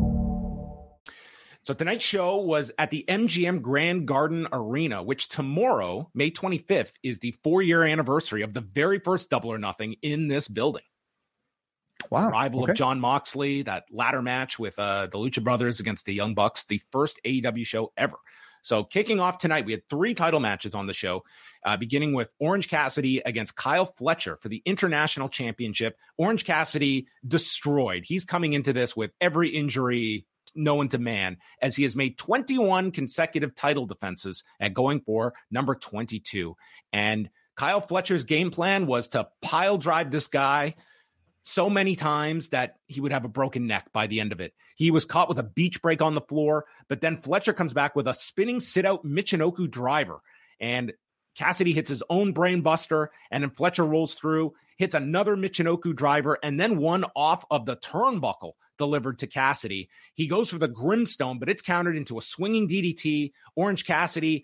So tonight's show was at the MGM Grand Garden Arena, which tomorrow, May 25th, is the 4-year anniversary of the very first Double or Nothing in this building. Wow. Arrival of John Moxley, that ladder match with the Lucha Brothers against the Young Bucks, the first AEW show ever. So kicking off tonight, we had 3 title matches on the show, beginning with Orange Cassidy against Kyle Fletcher for the International Championship. Orange Cassidy destroyed. He's coming into this with every injury known to man, as he has made 21 consecutive title defenses and going for number 22. And Kyle Fletcher's game plan was to pile drive this guy so many times that he would have a broken neck by the end of it. He was caught with a beach break on the floor, but then Fletcher comes back with a spinning sit-out Michinoku driver, and Cassidy hits his own brain buster, and then Fletcher rolls through, hits another Michinoku driver, and then one off of the turnbuckle delivered to Cassidy. He goes for the Grimstone, but it's countered into a swinging DDT. Orange Cassidy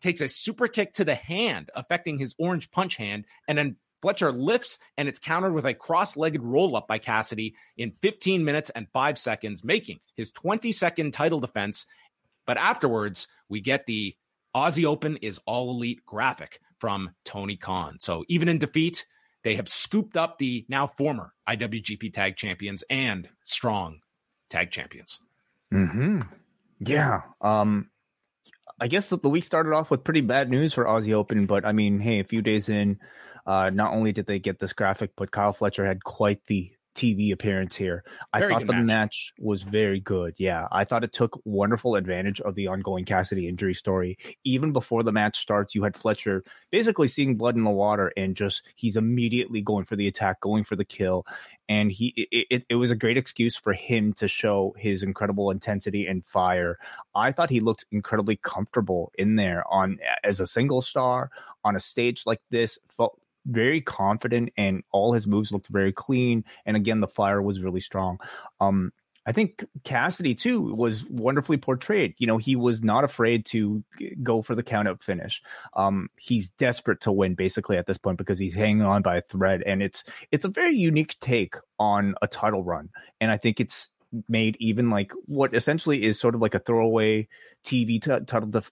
takes a super kick to the hand, affecting his orange punch hand, and then Fletcher lifts, and it's countered with a cross-legged roll-up by Cassidy in 15 minutes and 5 seconds, making his 22nd title defense. But afterwards, we get the Aussie Open is All Elite graphic from Tony Khan. So even in defeat, they have scooped up the now former IWGP tag champions and strong tag champions. Mm-hmm. Yeah. I guess the week started off with pretty bad news for Aussie Open, but I mean, hey, a few days in, not only did they get this graphic, but Kyle Fletcher had quite the TV appearance here. I thought the match was very good. Yeah, I thought it took wonderful advantage of the ongoing Cassidy injury story. Even before the match starts, you had Fletcher basically seeing blood in the water and just he's immediately going for the attack, going for the kill. And it was a great excuse for him to show his incredible intensity and fire. I thought he looked incredibly comfortable in there as a single star on a stage like this. Felt very confident, and all his moves looked very clean. And again, the fire was really strong. I think Cassidy too was wonderfully portrayed. He was not afraid to go for the count out finish. He's desperate to win basically at this point because he's hanging on by a thread, and it's a very unique take on a title run. And I think it's made even like what essentially is sort of like a throwaway TV title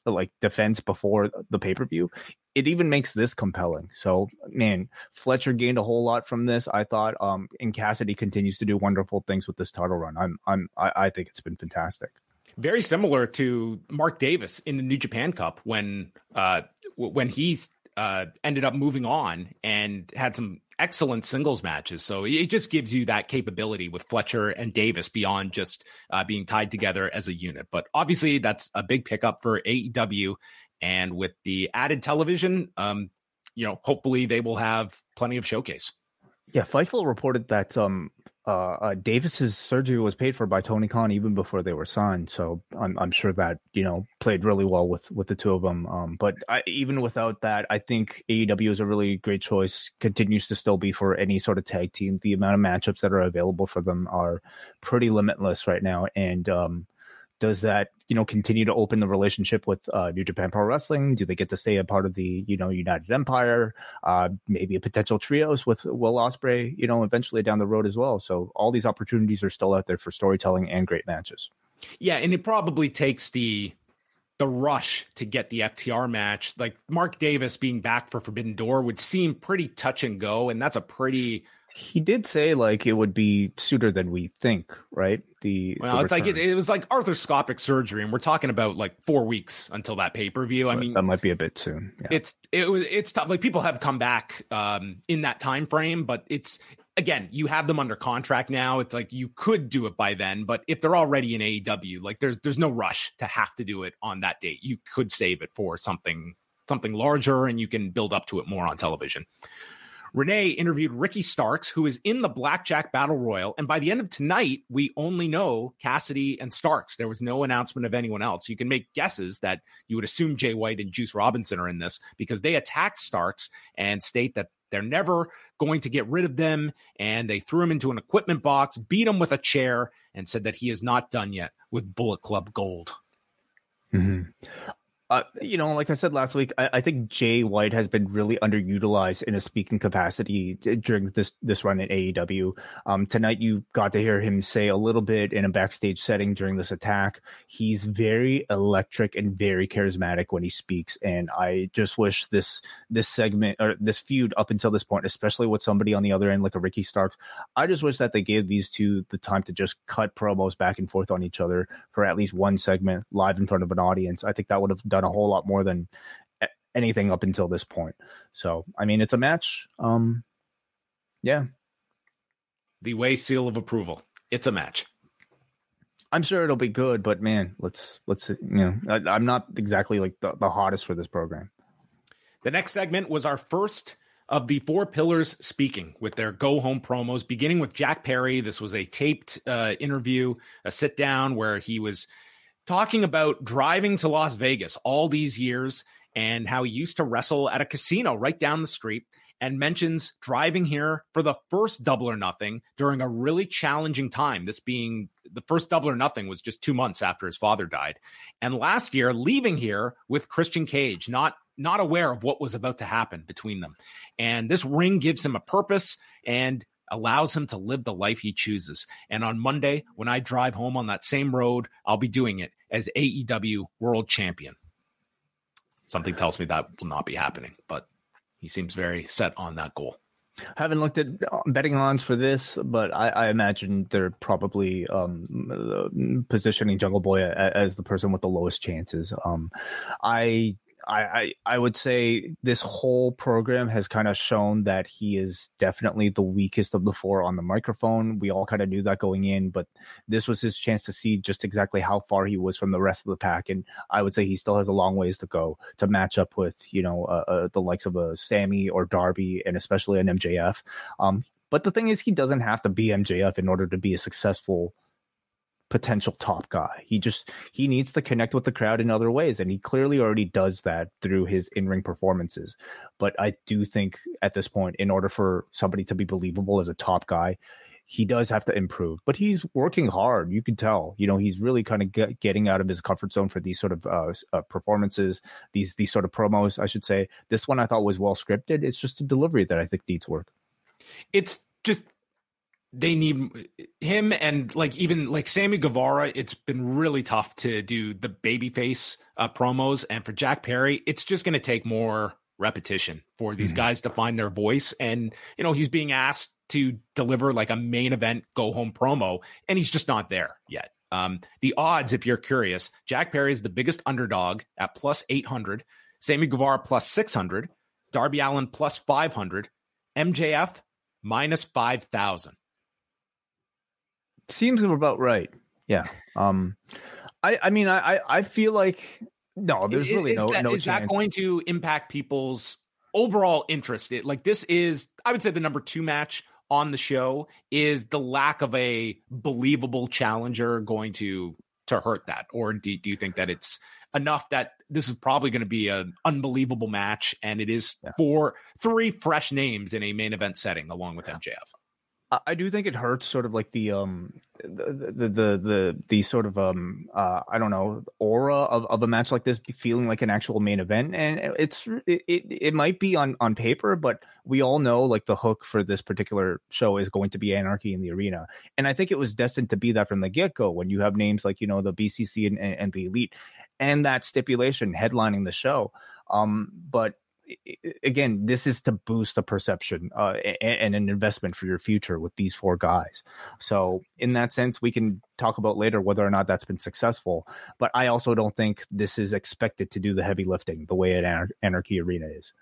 defense before the pay-per-view, it even makes this compelling. So, man, Fletcher gained a whole lot from this, I thought. And Cassidy continues to do wonderful things with this title run. I think it's been fantastic. Very similar to Mark Davis in the New Japan Cup when he's ended up moving on and had some excellent singles matches. So it just gives you that capability with Fletcher and Davis beyond just being tied together as a unit. But obviously that's a big pickup for AEW, and with the added television, hopefully they will have plenty of showcase. Yeah, Fightful reported that Davis's surgery was paid for by Tony Khan even before they were signed, so I'm sure that played really well with the two of them. Even without that, I think AEW is a really great choice. Continues to still be for any sort of tag team. The amount of matchups that are available for them are pretty limitless right now, and does that continue to open the relationship with New Japan Pro Wrestling? Do they get to stay a part of the United Empire? Maybe a potential trios with Will Ospreay, eventually down the road as well. So all these opportunities are still out there for storytelling and great matches. Yeah, and it probably takes the rush to get the FTR match. Like Mark Davis being back for Forbidden Door would seem pretty touch and go, and that's a pretty. He did say like it would be sooner than we think, right? It's return. Like it was like arthroscopic surgery, and we're talking about like 4 weeks until that pay-per-view. I mean, that might be a bit soon. Yeah. It's tough. Like people have come back in that time frame, but it's again, you have them under contract now. It's like you could do it by then, but if they're already in AEW, like there's no rush to have to do it on that date. You could save it for something larger, and you can build up to it more on television. Renee interviewed Ricky Starks, who is in the Blackjack Battle Royal. And by the end of tonight, we only know Cassidy and Starks. There was no announcement of anyone else. You can make guesses that you would assume Jay White and Juice Robinson are in this because they attacked Starks and state that they're never going to get rid of them. And they threw him into an equipment box, beat him with a chair, and said that he is not done yet with Bullet Club Gold. Mm-hmm. Like I said last week, I think Jay White has been really underutilized in a speaking capacity during this run at AEW. Tonight, you got to hear him say a little bit in a backstage setting during this attack. He's very electric and very charismatic when he speaks. And I just wish this segment or this feud up until this point, especially with somebody on the other end like a Ricky Starks, I just wish that they gave these two the time to just cut promos back and forth on each other for at least one segment live in front of an audience. I think that would have done a whole lot more than anything up until this point. So, I mean, it's a match. Yeah. The way seal of approval. It's a match. I'm sure it'll be good, but man, let's I'm not exactly like the hottest for this program. The next segment was our first of the Four Pillars speaking with their go home promos, beginning with Jack Perry. This was a taped interview, a sit down where he was talking about driving to Las Vegas all these years and how he used to wrestle at a casino right down the street, and mentions driving here for the first Double or Nothing during a really challenging time. This being the first Double or Nothing was just 2 months after his father died. And last year, leaving here with Christian Cage, not aware of what was about to happen between them. And this ring gives him a purpose and allows him to live the life he chooses. And on Monday, when I drive home on that same road, I'll be doing it as AEW World Champion. Something tells me that will not be happening, but he seems very set on that goal. I haven't looked at betting odds for this, but I imagine they're probably positioning Jungle Boy as the person with the lowest chances. I would say this whole program has kind of shown that he is definitely the weakest of the four on the microphone. We all kind of knew that going in, but this was his chance to see just exactly how far he was from the rest of the pack. And I would say he still has a long ways to go to match up with, the likes of a Sammy or Darby, and especially an MJF. But the thing is, he doesn't have to be MJF in order to be a successful potential top guy. He needs to connect with the crowd in other ways, and he clearly already does that through his in-ring performances. But I do think at this point, in order for somebody to be believable as a top guy, he does have to improve, but he's working hard. You can tell, he's really kind of getting out of his comfort zone for these sort of performances, these sort of promos, I should say. This one I thought was well scripted. It's just a delivery that I think needs work. It's just they need him, and like even like Sammy Guevara, it's been really tough to do the babyface promos. And for Jack Perry, it's just going to take more repetition for these guys to find their voice. And, you know, he's being asked to deliver like a main event go home promo, and he's just not there yet. The odds, if you're curious, Jack Perry is the biggest underdog at +800, Sammy Guevara +600, Darby Allin +500, MJF -5,000. Seems about right. Yeah. I feel like no, there's really no is chance. That going to impact people's overall interest? This is, I would say, the number 2 match on the show. Is the lack of a believable challenger going to hurt that? Or do you think that it's enough that this is probably going to be an unbelievable match, and it is for 3 fresh names in a main event setting along with MJF? I do think it hurts sort of like the sort of aura of a match like this feeling like an actual main event. And it might be on paper, but we all know like the hook for this particular show is going to be anarchy in the arena. And I think it was destined to be that from the get-go, when you have names like, you know, the BCC and the Elite and that stipulation headlining the show. But again, this is to boost the perception and an investment for your future with these 4 guys. So in that sense, we can talk about later whether or not that's been successful. But I also don't think this is expected to do the heavy lifting the way an Anarchy Arena is.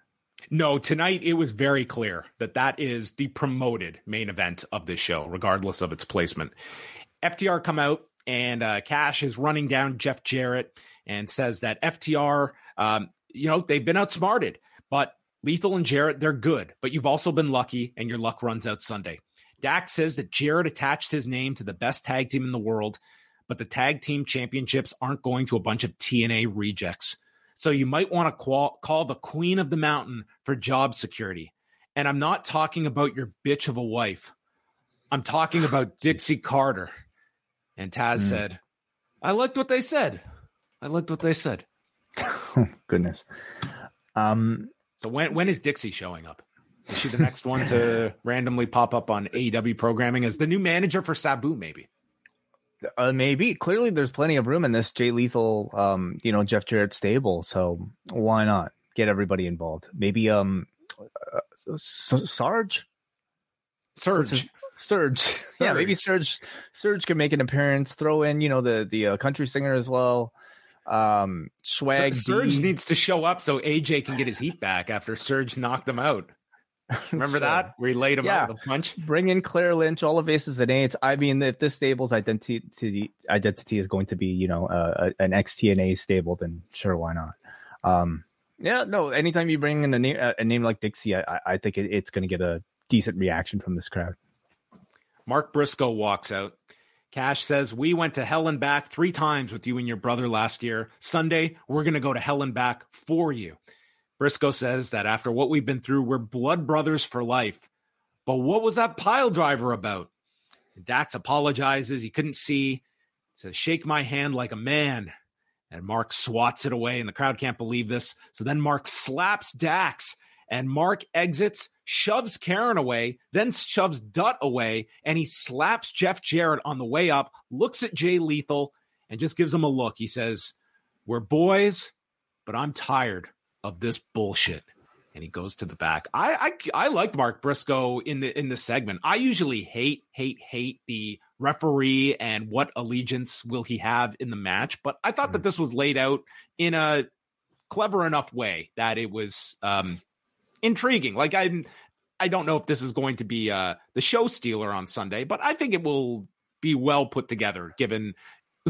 No, tonight it was very clear that is the promoted main event of this show, regardless of its placement. FTR come out, and Cash is running down Jeff Jarrett and says that FTR, they've been outsmarted. But Lethal and Jarrett, they're good, but you've also been lucky, and your luck runs out Sunday. Dax says that Jarrett attached his name to the best tag team in the world, but the tag team championships aren't going to a bunch of TNA rejects. So you might want to call the Queen of the Mountain for job security. And I'm not talking about your bitch of a wife. I'm talking about Dixie Carter. And Taz said, I liked what they said. Oh, goodness. So when is Dixie showing up? Is she the next one to randomly pop up on AEW programming as the new manager for Sabu? Maybe. Clearly, there's plenty of room in this Jay Lethal, Jeff Jarrett stable. So why not get everybody involved? Maybe Surge. Yeah, maybe Surge can make an appearance. Throw in, the country singer as well. Swag. Surge needs to show up so AJ can get his heat back after Surge knocked him out. Remember that? Where he laid him out with a punch. Bring in Claire Lynch, all of Aces and Eights. I mean, if this stable's identity is going to be, an ex-TNA stable, then sure, why not? Anytime you bring in a name like Dixie, I think it's going to get a decent reaction from this crowd. Mark Briscoe walks out. Cash says, we went to hell and back 3 times with you and your brother last year. Sunday, we're going to go to hell and back for you. Briscoe says that after what we've been through, we're blood brothers for life. But what was that pile driver about? Dax apologizes. He couldn't see. He says, shake my hand like a man. And Mark swats it away, and the crowd can't believe this. So then Mark slaps Dax, and Mark exits, shoves Karen away, then shoves Dutt away, and he slaps Jeff Jarrett on the way up, looks at Jay Lethal, and just gives him a look. He says, we're boys, but I'm tired of this bullshit. And he goes to the back. I liked Mark Briscoe in the segment. I usually hate the referee and what allegiance will he have in the match, but I thought that this was laid out in a clever enough way that it was intriguing. I don't know if this is going to be the show stealer on Sunday, but I think it will be well put together given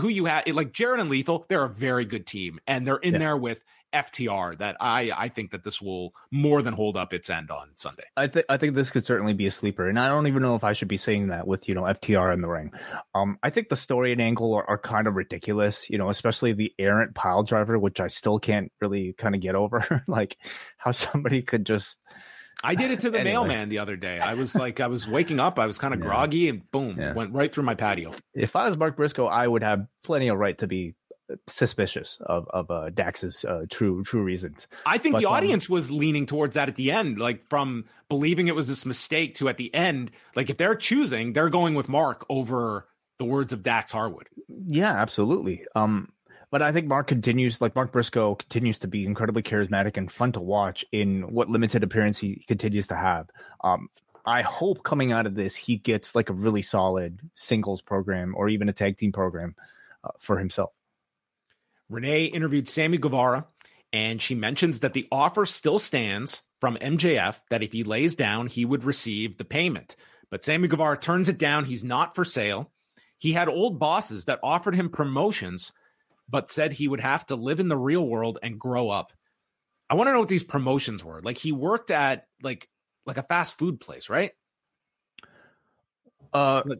who you have. Like Jarrett and Lethal, they're a very good team, and they're in there with FTR. That I think that this will more than hold up its end on Sunday. I think this could certainly be a sleeper, and I don't even know if I should be saying that with FTR in the ring. I think the story and angle are kind of ridiculous, especially the errant pile driver, which I still can't really kind of get over. Like how somebody could just. I did it to the mailman the other day. I was like, I was waking up. I was kind of groggy, and boom, went right through my patio. If I was Mark Briscoe, I would have plenty of right to be suspicious of Dax's true reasons. I think the audience was leaning towards that at the end, like from believing it was this mistake to at the end, like if they're choosing, they're going with Mark over the words of Dax Harwood. Yeah, absolutely. But I think Mark Briscoe continues to be incredibly charismatic and fun to watch in what limited appearance he continues to have. I hope coming out of this, he gets like a really solid singles program or even a tag team program for himself. Renee interviewed Sammy Guevara, and she mentions that the offer still stands from MJF that if he lays down, he would receive the payment. But Sammy Guevara turns it down. He's not for sale. He had old bosses that offered him promotions, but said he would have to live in the real world and grow up. I want to know what these promotions were. Like he worked at like a fast food place, right?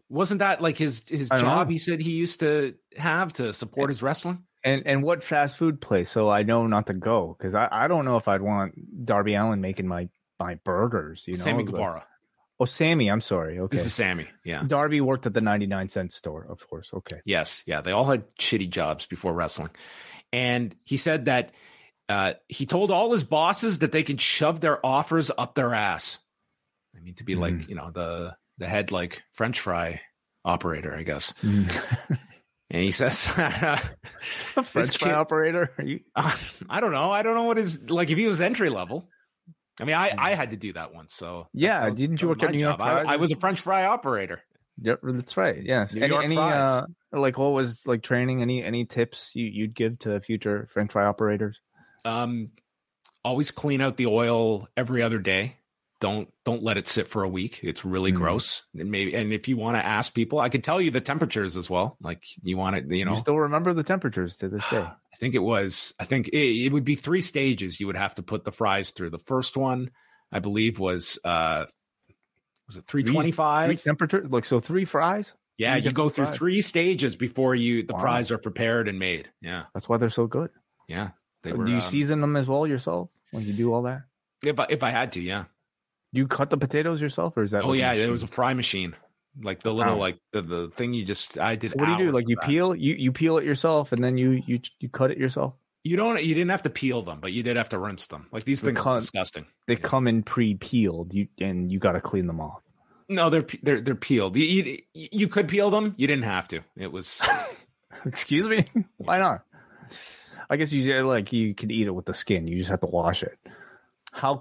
Wasn't that like his job he said he used to have to support his wrestling? And what fast food place? So I know not to go, because I don't know if I'd want Darby Allin making my burgers. You know, Sammy Guevara. Oh, Sammy, I'm sorry. Okay. This is Sammy, yeah. Darby worked at the 99-cent store, of course. Okay. Yes, yeah. They all had shitty jobs before wrestling. And he said that he told all his bosses that they could shove their offers up their ass. I mean, to be like, you know, the head like French fry operator, I guess. Mm. And he says, a French fry operator? Are you... I don't know. I don't know what his, like, if he was entry level. I mean, I had to do that once. So yeah, didn't you work at New York? I was a French fry operator. Yep, that's right. Yes. Any fries. Like what was like training? Any tips you'd give to future French fry operators? Always clean out the oil every other day. Don't let it sit for a week. It's really gross. And if you want to ask people, I could tell you the temperatures as well. Like you want it, you know. You still remember the temperatures to this day. I think it would be three stages you would have to put the fries through. The first one, I believe, was it 325? Three temperature? Like, so three fries? Yeah, you go through three stages before the fries are prepared and made. Yeah. That's why they're so good. Yeah. Do you season them as well yourself when you do all that? If I had to, yeah. Do you cut the potatoes yourself, or is that? Oh yeah, there was a fry machine, like the little like the thing you just. I did. So what do you do? Like you peel it yourself, and then you cut it yourself. You didn't have to peel them, but you did have to rinse them. Like these things are disgusting. They come in pre-peeled, and you got to clean them off. No, they're peeled. You could peel them. You didn't have to. It was. Excuse me. Why not? I guess you like you could eat it with the skin. You just have to wash it. How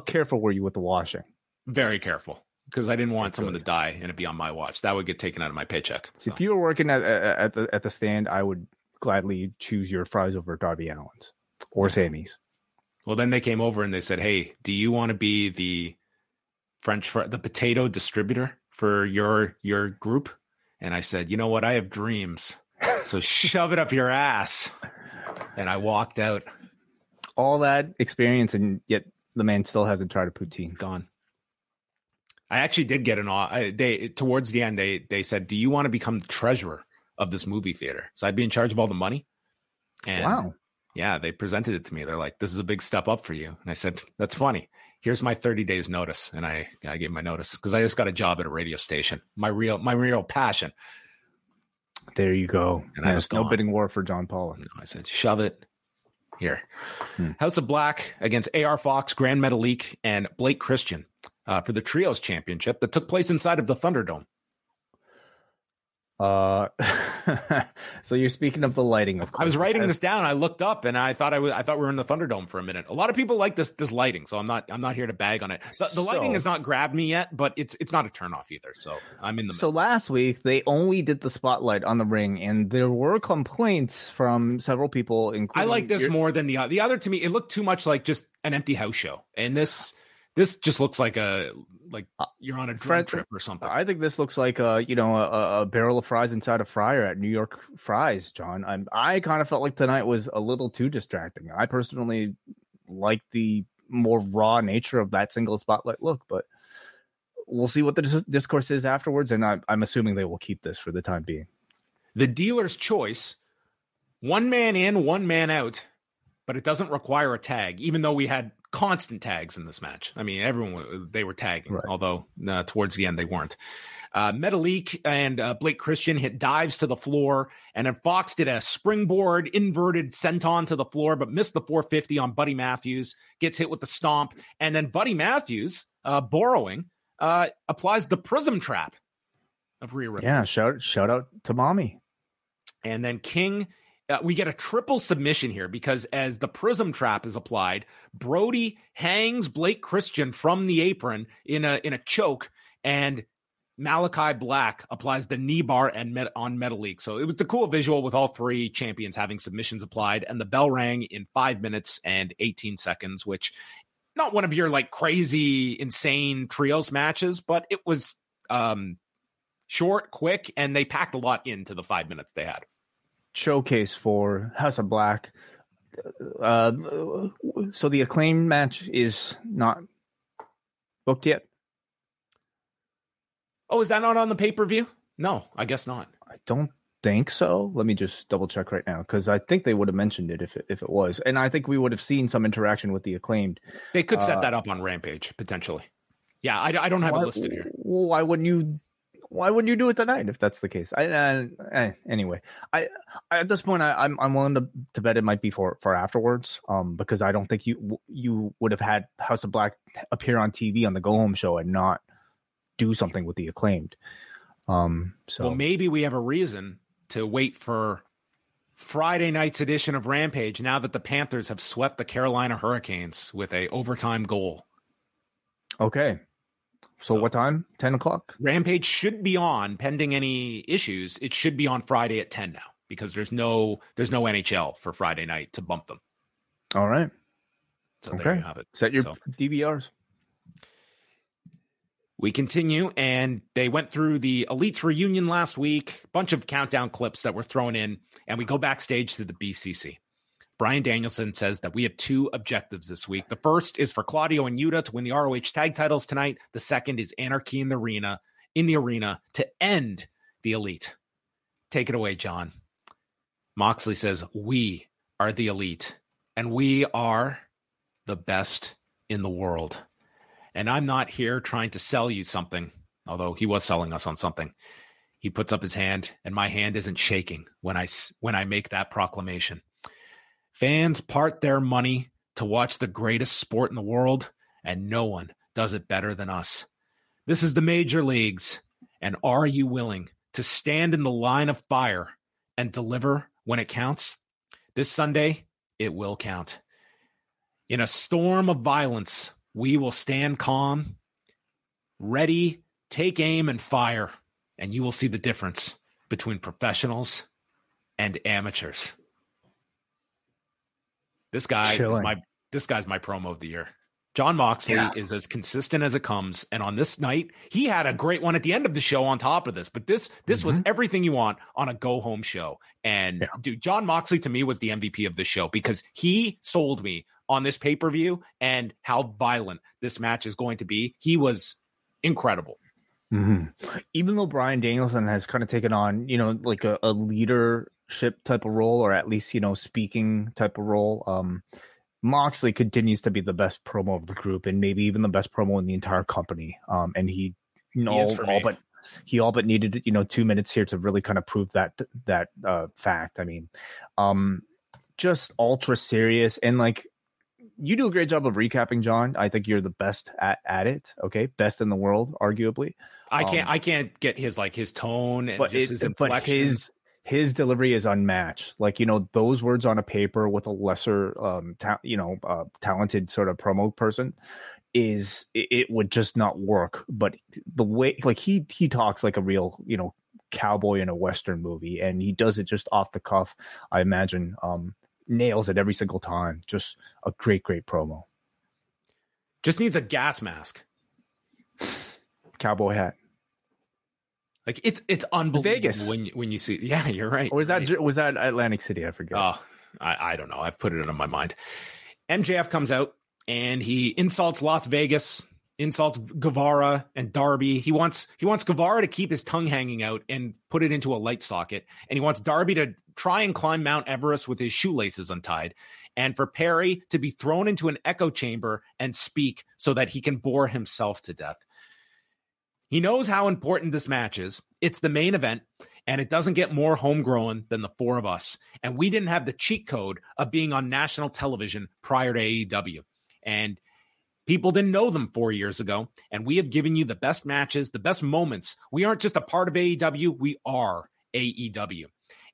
careful were you with the washing? Very careful, because I didn't want someone to die and it'd be on my watch. That would get taken out of my paycheck. So. If you were working at the stand, I would gladly choose your fries over Darby Allen's or Sammy's. Well, then they came over and they said, "Hey, do you want to be the the potato distributor for your group?" And I said, "You know what? I have dreams. So shove it up your ass." And I walked out. All that experience, and yet. The man still hasn't tried a poutine. Gone. I actually did get an offer. Towards the end, they said, "Do you want to become the treasurer of this movie theater?" So I'd be in charge of all the money. And wow. Yeah, they presented it to me. They're like, "This is a big step up for you." And I said, "That's funny. Here's my 30 days notice." And I gave my notice because I just got a job at a radio station. My real passion. There you go. And I was no bidding war for John Paul. No, I said, "Shove it." Here. House of Black against AR Fox, Grand Metalik, and Blake Christian for the Trios Championship that took place inside of the Thunderdome. So you're speaking of the lighting, of course. I was writing this down. I looked up and I thought we were in the Thunderdome for a minute. A lot of people like this lighting, so I'm not here to bag on it. The lighting has not grabbed me yet, but it's not a turnoff either. So I'm in the middle. So last week they only did the spotlight on the ring, and there were complaints from several people. Including I like this more than the other. To me, it looked too much like just an empty house show, and this just looks like you're on a drug trip or something. I think this looks like a barrel of fries inside a fryer at New York Fries, John. I kind of felt like tonight was a little too distracting. I personally like the more raw nature of that single spotlight look, but we'll see what the discourse is afterwards. And I'm assuming they will keep this for the time being. The dealer's choice, one man in, one man out, but it doesn't require a tag, even though we had constant tags in this match. I mean, everyone, they were tagging, right. Although towards the end, they weren't. Metalik and Blake Christian hit dives to the floor, and then Fox did a springboard inverted senton to the floor, but missed the 450 on Buddy Matthews, gets hit with the stomp, and then Buddy Matthews, borrowing, applies the prism trap of Rhea Ripley. Yeah, shout out to mommy. And then King, we get a triple submission here because as the prism trap is applied, Brody hangs Blake Christian from the apron in a choke, and Malachi Black applies the knee bar and on Metalik. So it was the cool visual with all three champions having submissions applied, and the bell rang in 5 minutes and 18 seconds, which not one of your like crazy, insane trios matches, but it was short, quick, and they packed a lot into the 5 minutes they had. Showcase for House of Black. So the Acclaimed match is not booked yet. Oh, is that not on the pay-per-view? No, I guess not. I don't think so. Let me just double check right now, because I think they would have mentioned it if it was. And I think we would have seen some interaction with the Acclaimed. They could set that up on Rampage, potentially. Yeah, I don't have it listed here. Why wouldn't you do it tonight if that's the case? Anyway, at this point, I'm willing to bet it might be for afterwards, because I don't think you would have had House of Black appear on TV on the Go Home show and not do something with the Acclaimed. Well, maybe we have a reason to wait for Friday night's edition of Rampage now that the Panthers have swept the Carolina Hurricanes with a overtime goal. Okay. So what time? 10 o'clock? Rampage should be on, pending any issues. It should be on Friday at 10 now because there's no NHL for Friday night to bump them. All right. So okay. There you have it. Set your DVRs. We continue, and they went through the Elites reunion last week, bunch of countdown clips that were thrown in, and we go backstage to the BCC. Brian Danielson says that we have two objectives this week. The first is for Claudio and Yuta to win the ROH tag titles tonight. The second is anarchy in the arena to end the Elite. Take it away, John. Moxley says, we are the Elite, and we are the best in the world. And I'm not here trying to sell you something, although he was selling us on something. He puts up his hand, and my hand isn't shaking when I make that proclamation. Fans part their money to watch the greatest sport in the world, and no one does it better than us. This is the major leagues, and are you willing to stand in the line of fire and deliver when it counts? This Sunday, it will count. In a storm of violence, we will stand calm, ready, take aim, and fire, and you will see the difference between professionals and amateurs. This guy's my promo of the year. John Moxley is as consistent as it comes, and on this night, he had a great one at the end of the show on top of this, but this was everything you want on a go-home show. And, dude, John Moxley, to me, was the MVP of this show because he sold me on this pay-per-view and how violent this match is going to be. He was incredible. Mm-hmm. Even though Bryan Danielson has kind of taken on, like a leadership type of role, or at least, speaking type of role, Moxley continues to be the best promo of the group and maybe even the best promo in the entire company. And he all but needed, 2 minutes here to really kind of prove that fact. I mean, just ultra serious, and like, you do a great job of recapping, John. I think you're the best at it. Okay. Best in the world, arguably. I can't get his tone and his inflection. His delivery is unmatched. Like, those words on a paper with a lesser, talented sort of promo person it would just not work. But the way, like, he talks like a real, cowboy in a Western movie, and he does it just off the cuff. I imagine, nails it every single time. Just a great promo. Just needs a gas mask, cowboy hat. Like it's unbelievable. Vegas. When you see, yeah, you're right. Or was that Atlantic City? I forget. Oh, I don't know. I've put it in my mind. MJF comes out and he insults Las Vegas, insults Guevara and Darby. He wants Guevara to keep his tongue hanging out and put it into a light socket, and he wants Darby to try and climb Mount Everest with his shoelaces untied, and for Perry to be thrown into an echo chamber and speak so that he can bore himself to death. He knows how important this match is. It's the main event, and it doesn't get more homegrown than the four of us. And we didn't have the cheat code of being on national television prior to AEW. And people didn't know them 4 years ago. And we have given you the best matches, the best moments. We aren't just a part of AEW. We are AEW.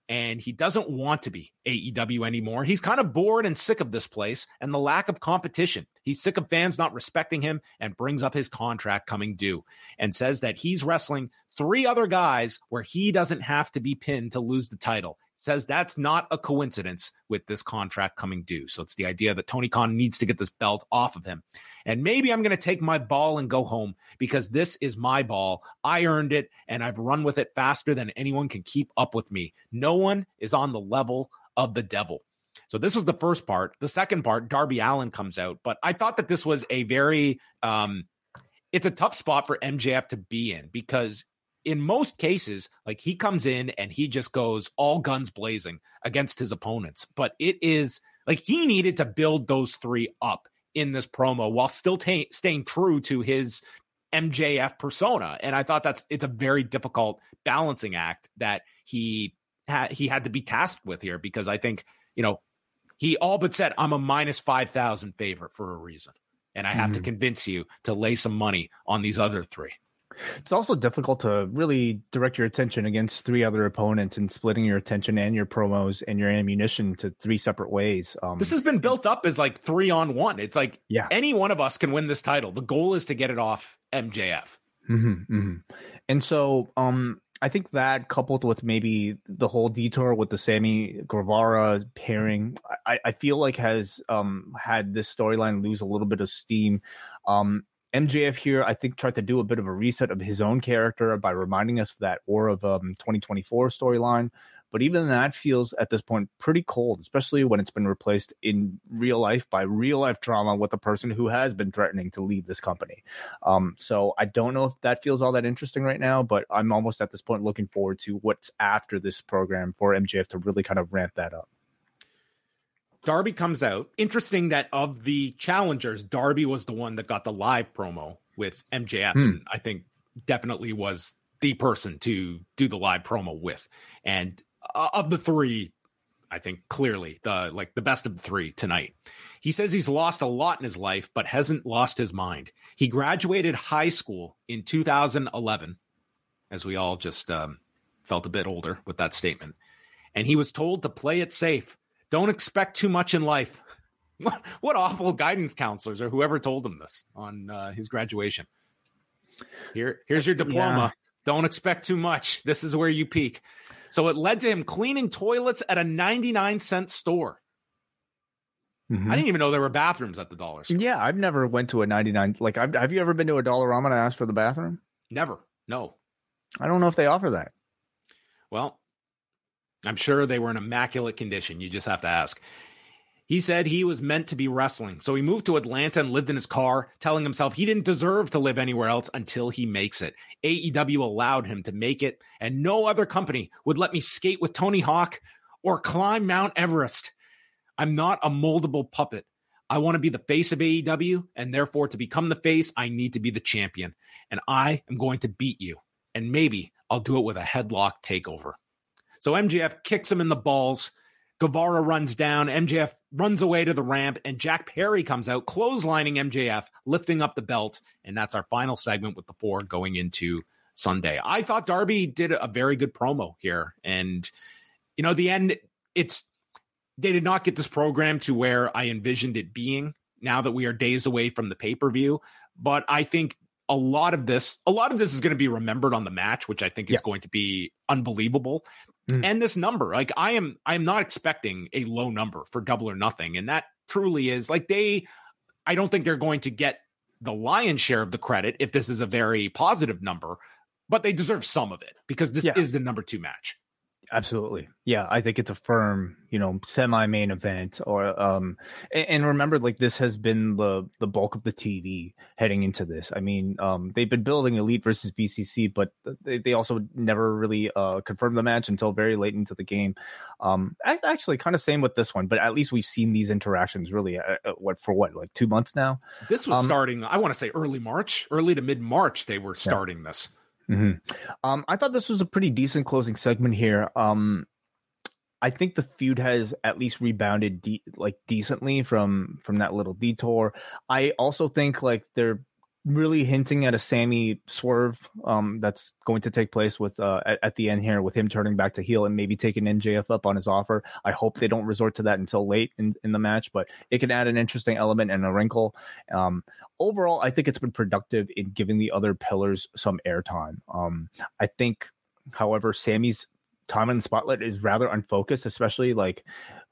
And he doesn't want to be AEW anymore. He's kind of bored and sick of this place and the lack of competition. He's sick of fans not respecting him and brings up his contract coming due and says that he's wrestling three other guys where he doesn't have to be pinned to lose the title. Says that's not a coincidence with this contract coming due. So it's the idea that Tony Khan needs to get this belt off of him. And maybe I'm going to take my ball and go home because this is my ball. I earned it, and I've run with it faster than anyone can keep up with me. No one is on the level of the devil. So this was the first part. The second part, Darby Allin comes out. But I thought that this was a very it's a tough spot for MJF to be in because in most cases, like he comes in and he just goes all guns blazing against his opponents. But it is like he needed to build those three up in this promo while still staying true to his MJF persona. And I thought it's a very difficult balancing act that he had to be tasked with here because I think, you know, he all but said, I'm a minus 5,000 favorite for a reason. And I have to convince you to lay some money on these other three. It's also difficult to really direct your attention against three other opponents and splitting your attention and your promos and your ammunition to three separate ways. This has been built up as like 3-on-1. It's like any one of us can win this title. The goal is to get it off MJF. And so I think that coupled with maybe the whole detour with the Sammy Guevara pairing, I feel like has had this storyline lose a little bit of steam. MJF here, I think, tried to do a bit of a reset of his own character by reminding us of that War of 2024 storyline. But even that feels at this point pretty cold, especially when it's been replaced in real life by real life drama with a person who has been threatening to leave this company. So I don't know if that feels all that interesting right now, but I'm almost at this point looking forward to what's after this program for MJF to really kind of ramp that up. Darby comes out. Interesting that of the challengers, Darby was the one that got the live promo with MJF. And I think definitely was the person to do the live promo with. And of the three, I think clearly the best of the three tonight. He says he's lost a lot in his life, but hasn't lost his mind. He graduated high school in 2011, as we all just felt a bit older with that statement. And he was told to play it safe. Don't expect too much in life. What awful guidance counselors or whoever told him this on his graduation. Here's your diploma. Yeah. Don't expect too much. This is where you peak. So it led to him cleaning toilets at a 99-cent store. I didn't even know there were bathrooms at the dollar store. Yeah, I've never went to a 99. Like, have you ever been to a Dollarama to ask for the bathroom? Never. No. I don't know if they offer that. Well, I'm sure they were in immaculate condition. You just have to ask. He said he was meant to be wrestling. So he moved to Atlanta and lived in his car, telling himself he didn't deserve to live anywhere else until he makes it. AEW allowed him to make it, and no other company would let me skate with Tony Hawk or climb Mount Everest. I'm not a moldable puppet. I want to be the face of AEW, and therefore to become the face, I need to be the champion. And I am going to beat you. And maybe I'll do it with a headlock takeover. So MJF kicks him in the balls. Guevara runs down. MJF runs away to the ramp, and Jack Perry comes out, clotheslining MJF, lifting up the belt. And that's our final segment with the four going into Sunday. I thought Darby did a very good promo here. And, you know, the end, they did not get this program to where I envisioned it being now that we are days away from the pay-per-view. But I think a lot of this is going to be remembered on the match, which I think is going to be unbelievable. And this number, like I am not expecting a low number for Double or Nothing. And that truly is like I don't think they're going to get the lion's share of the credit if this is a very positive number, but they deserve some of it because this is the number 2 match. Absolutely. Yeah, I think it's a firm, semi-main event or and remember, like, this has been the bulk of the TV heading into this. I mean, they've been building Elite versus BCC, but they also never really confirmed the match until very late into the game. Actually kind of same with this one, but at least we've seen these interactions really for 2 months now. This was starting, I want to say early to mid March they were starting this. Mm-hmm. I thought this was a pretty decent closing segment here. I think the feud has at least rebounded decently from that little detour. I also think they're really hinting at a Sammy swerve that's going to take place with at the end here, with him turning back to heel and maybe taking MJF up on his offer. I hope they don't resort to that until late in the match, but it can add an interesting element and a wrinkle. Overall, I think it's been productive in giving the other pillars some airtime. I think, however, Sammy's time in the spotlight is rather unfocused, especially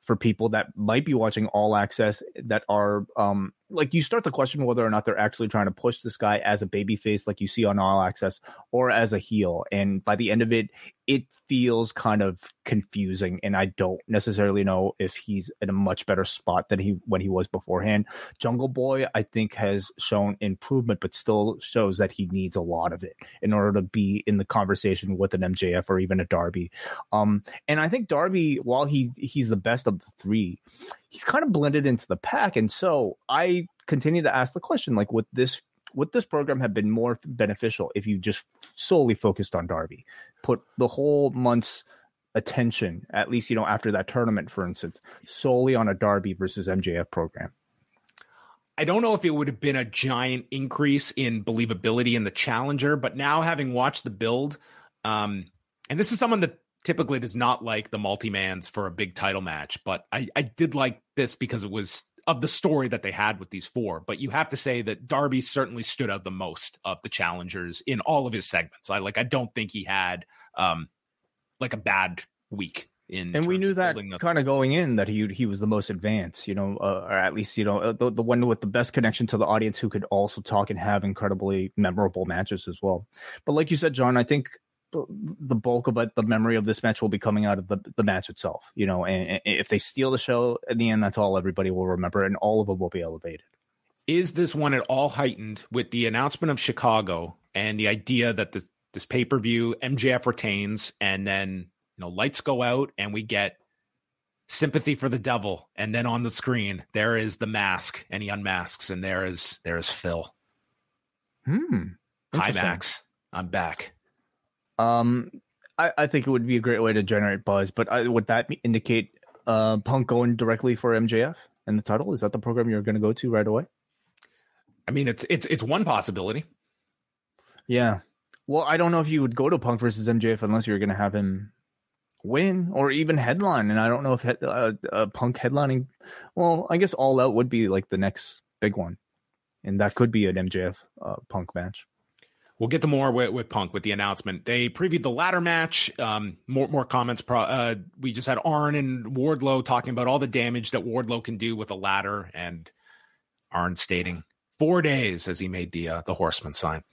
for people that might be watching All Access that are you start to question whether or not they're actually trying to push this guy as a babyface, like you see on All Access, or as a heel. And by the end of it, it feels kind of confusing. And I don't necessarily know if he's in a much better spot than when he was beforehand. Jungle Boy, I think, has shown improvement, but still shows that he needs a lot of it in order to be in the conversation with an MJF or even a Darby. And I think Darby, while he's the best of the three, he's kind of blended into the pack. And so I continue to ask the question, would this program have been more beneficial if you just solely focused on Darby, put the whole month's attention, at least, after that tournament, for instance, solely on a Darby versus MJF program? I don't know if it would have been a giant increase in believability in the challenger, but now having watched the build, and this is someone that typically does not like the multi-mans for a big title match, but I did like this because it was of the story that they had with these four. But you have to say that Darby certainly stood out the most of the challengers in all of his segments. I don't think he had a bad week. And we knew that kind of going in, that he was the most advanced, or at least, the one with the best connection to the audience, who could also talk and have incredibly memorable matches as well. But like you said, John, I think the bulk of it, the memory of this match, will be coming out of the match itself, and if they steal the show in the end, that's all everybody will remember, and all of them will be elevated. Is this one at all heightened with the announcement of Chicago and the idea that this pay-per-view, MJF retains, and then, lights go out and we get sympathy for the devil, and then on the screen there is the mask, and he unmasks, and there is Phil. Hi, Max, I'm back. I think it would be a great way to generate buzz, but would that indicate Punk going directly for MJF and the title? Is that the program you're going to go to right away? I mean, it's one possibility. Yeah. Well, I don't know if you would go to Punk versus MJF unless you're going to have him win or even headline. And I don't know if Punk headlining. Well, I guess All Out would be the next big one, and that could be an MJF Punk match. We'll get to more with Punk with the announcement. They previewed the ladder match. More comments. We just had Arn and Wardlow talking about all the damage that Wardlow can do with a ladder, and Arn stating 4 days as he made the Horseman sign.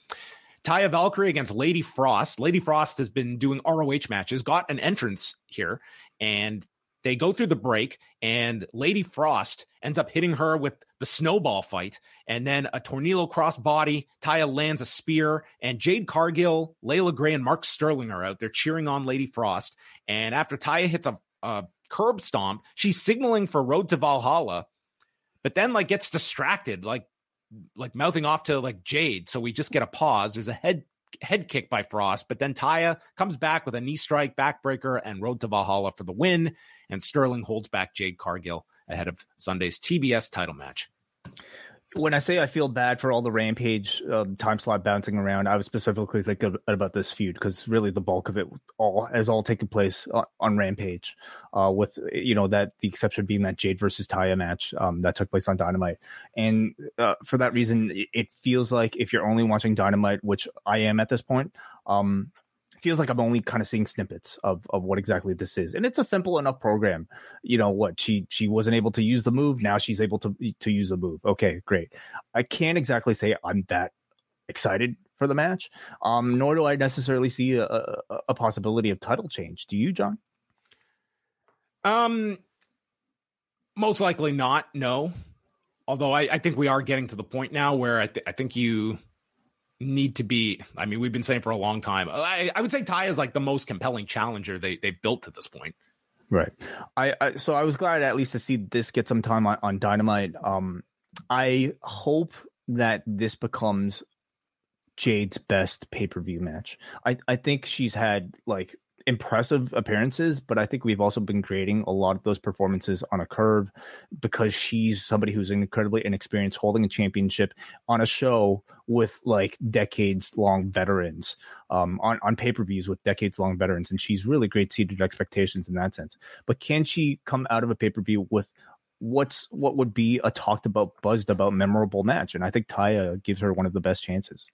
Taya Valkyrie against Lady Frost. Lady Frost has been doing ROH matches, got an entrance here, and they go through the break, and Lady Frost ends up hitting her with the snowball fight, and then a tornillo crossbody. Taya lands a spear, and Jade Cargill, Layla Gray, and Mark Sterling are out. They're cheering on Lady Frost, and after Taya hits a curb stomp, she's signaling for Road to Valhalla, but then gets distracted, like mouthing off to Jade. So we just get a pause. There's a head kick by Frost, but then Taya comes back with a knee strike, backbreaker, and Road to Valhalla for the win, and Sterling holds back Jade Cargill ahead of Sunday's TBS title match. When I say I feel bad for all the Rampage time slot bouncing around, I was specifically thinking about this feud because really the bulk of it all has taken place on Rampage, with that the exception being that Jade versus Taya match that took place on Dynamite. And for that reason, it feels like if you're only watching Dynamite, which I am at this point, feels like I'm only kind of seeing snippets of what exactly this is. And it's a simple enough program. She wasn't able to use the move. Now she's able to use the move. Okay, great. I can't exactly say I'm that excited for the match. Nor do I necessarily see a possibility of title change. Do you, John? Most likely not. No. Although I think we are getting to the point now where I think you need to be, I mean, we've been saying for a long time, I would say Ty is like the most compelling challenger they built to this point. Right. So I was glad at least to see this get some time on Dynamite. I hope that this becomes Jade's best pay-per-view match. I think she's had like impressive appearances, but I think we've also been creating a lot of those performances on a curve because she's somebody who's incredibly inexperienced holding a championship on a show with like decades-long veterans, on pay-per-views with decades-long veterans, and she's really exceeded expectations in that sense. But can she come out of a pay-per-view with what would be a talked about, buzzed about, memorable match? And I think Taya gives her one of the best chances.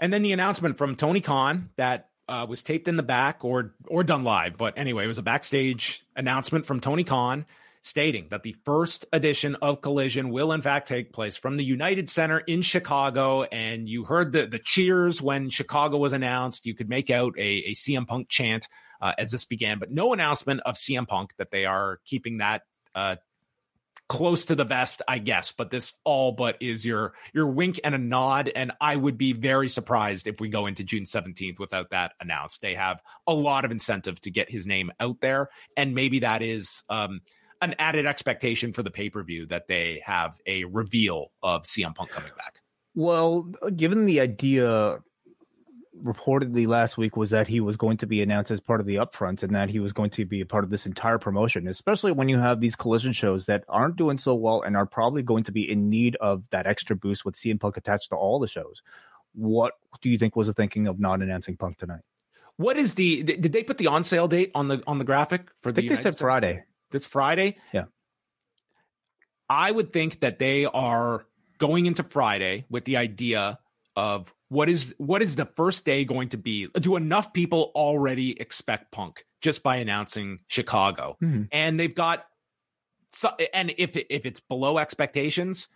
And then the announcement from Tony Khan that was taped in the back or done live. But anyway, it was a backstage announcement from Tony Khan stating that the first edition of Collision will in fact take place from the United Center in Chicago. And you heard the cheers when Chicago was announced. You could make out a CM Punk chant as this began, but no announcement of CM Punk, that they are keeping that close to the vest, I guess, but this all but is your wink and a nod. And I would be very surprised if we go into June 17th without that announced. They have a lot of incentive to get his name out there. And maybe that is an added expectation for the pay-per-view, that they have a reveal of CM Punk coming back. Well, given the idea reportedly last week was that he was going to be announced as part of the upfronts and that he was going to be a part of this entire promotion, especially when you have these Collision shows that aren't doing so well and are probably going to be in need of that extra boost with CM Punk attached to all the shows. What do you think was the thinking of not announcing Punk tonight? What is the, did they put the on sale date on the graphic for the, I think they said Friday. That's Friday. Yeah. I would think that they are going into Friday with the idea of, What is the first day going to be? Do enough people already expect Punk just by announcing Chicago? Mm-hmm. And they've got, and if it's below expectations,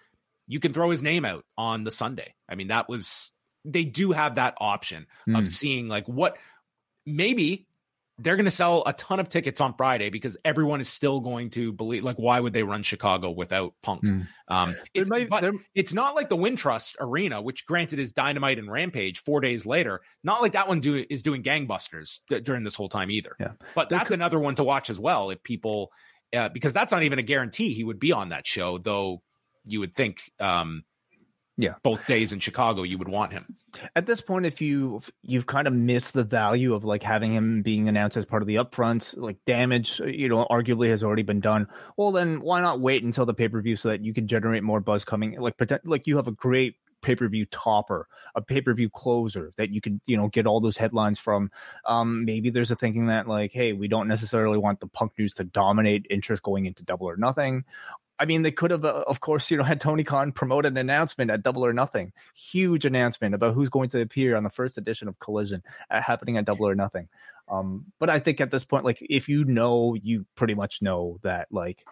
you can throw his name out on the Sunday. I mean, that was, they do have that option of seeing like what, maybe they're going to sell a ton of tickets on Friday because everyone is still going to believe, like, why would they run Chicago without Punk? It's not like the Wintrust Arena, which granted is Dynamite and Rampage 4 days later. Not like that one is doing gangbusters during this whole time either. Yeah. But that's another one to watch as well. If people, because that's not even a guarantee he would be on that show, though you would think, both days in Chicago, you would want him. At this point, if you've kind of missed the value of like having him being announced as part of the upfronts, like damage, arguably has already been done. Well, then why not wait until the pay-per-view so that you can generate more buzz coming? Like pretend like you have a great pay-per-view topper, a pay-per-view closer that you can, get all those headlines from. Maybe there's a thinking that like, hey, we don't necessarily want the Punk news to dominate interest going into Double or Nothing. I mean, they could have, of course, had Tony Khan promote an announcement at Double or Nothing. Huge announcement about who's going to appear on the first edition of Collision happening at Double or Nothing. But I think at this point, like, if you pretty much know that, like,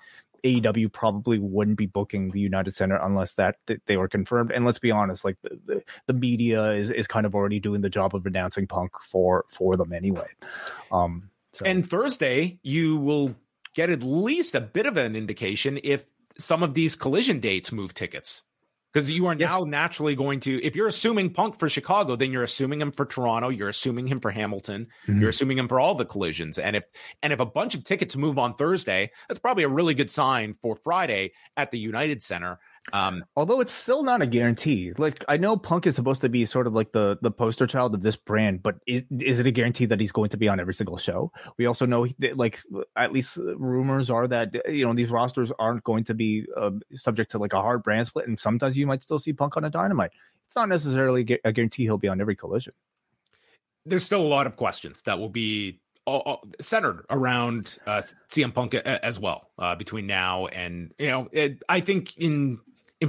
AEW probably wouldn't be booking the United Center unless that they were confirmed. And let's be honest, like the media is kind of already doing the job of announcing Punk for them anyway. And Thursday, you will get at least a bit of an indication if some of these Collision dates move tickets, because you are now naturally going to, if you're assuming Punk for Chicago, then you're assuming him for Toronto, you're assuming him for Hamilton, you're assuming him for all the Collisions. And if a bunch of tickets move on Thursday, that's probably a really good sign for Friday at the United Center. Although it's still not a guarantee. Like, I know Punk is supposed to be sort of like the poster child of this brand, but is it a guarantee that he's going to be on every single show? We also know at least rumors are that these rosters aren't going to be subject to like a hard brand split, and sometimes you might still see Punk on a Dynamite. It's not necessarily a guarantee he'll be on every Collision. There's still a lot of questions that will be centered around CM Punk as well between now and I think in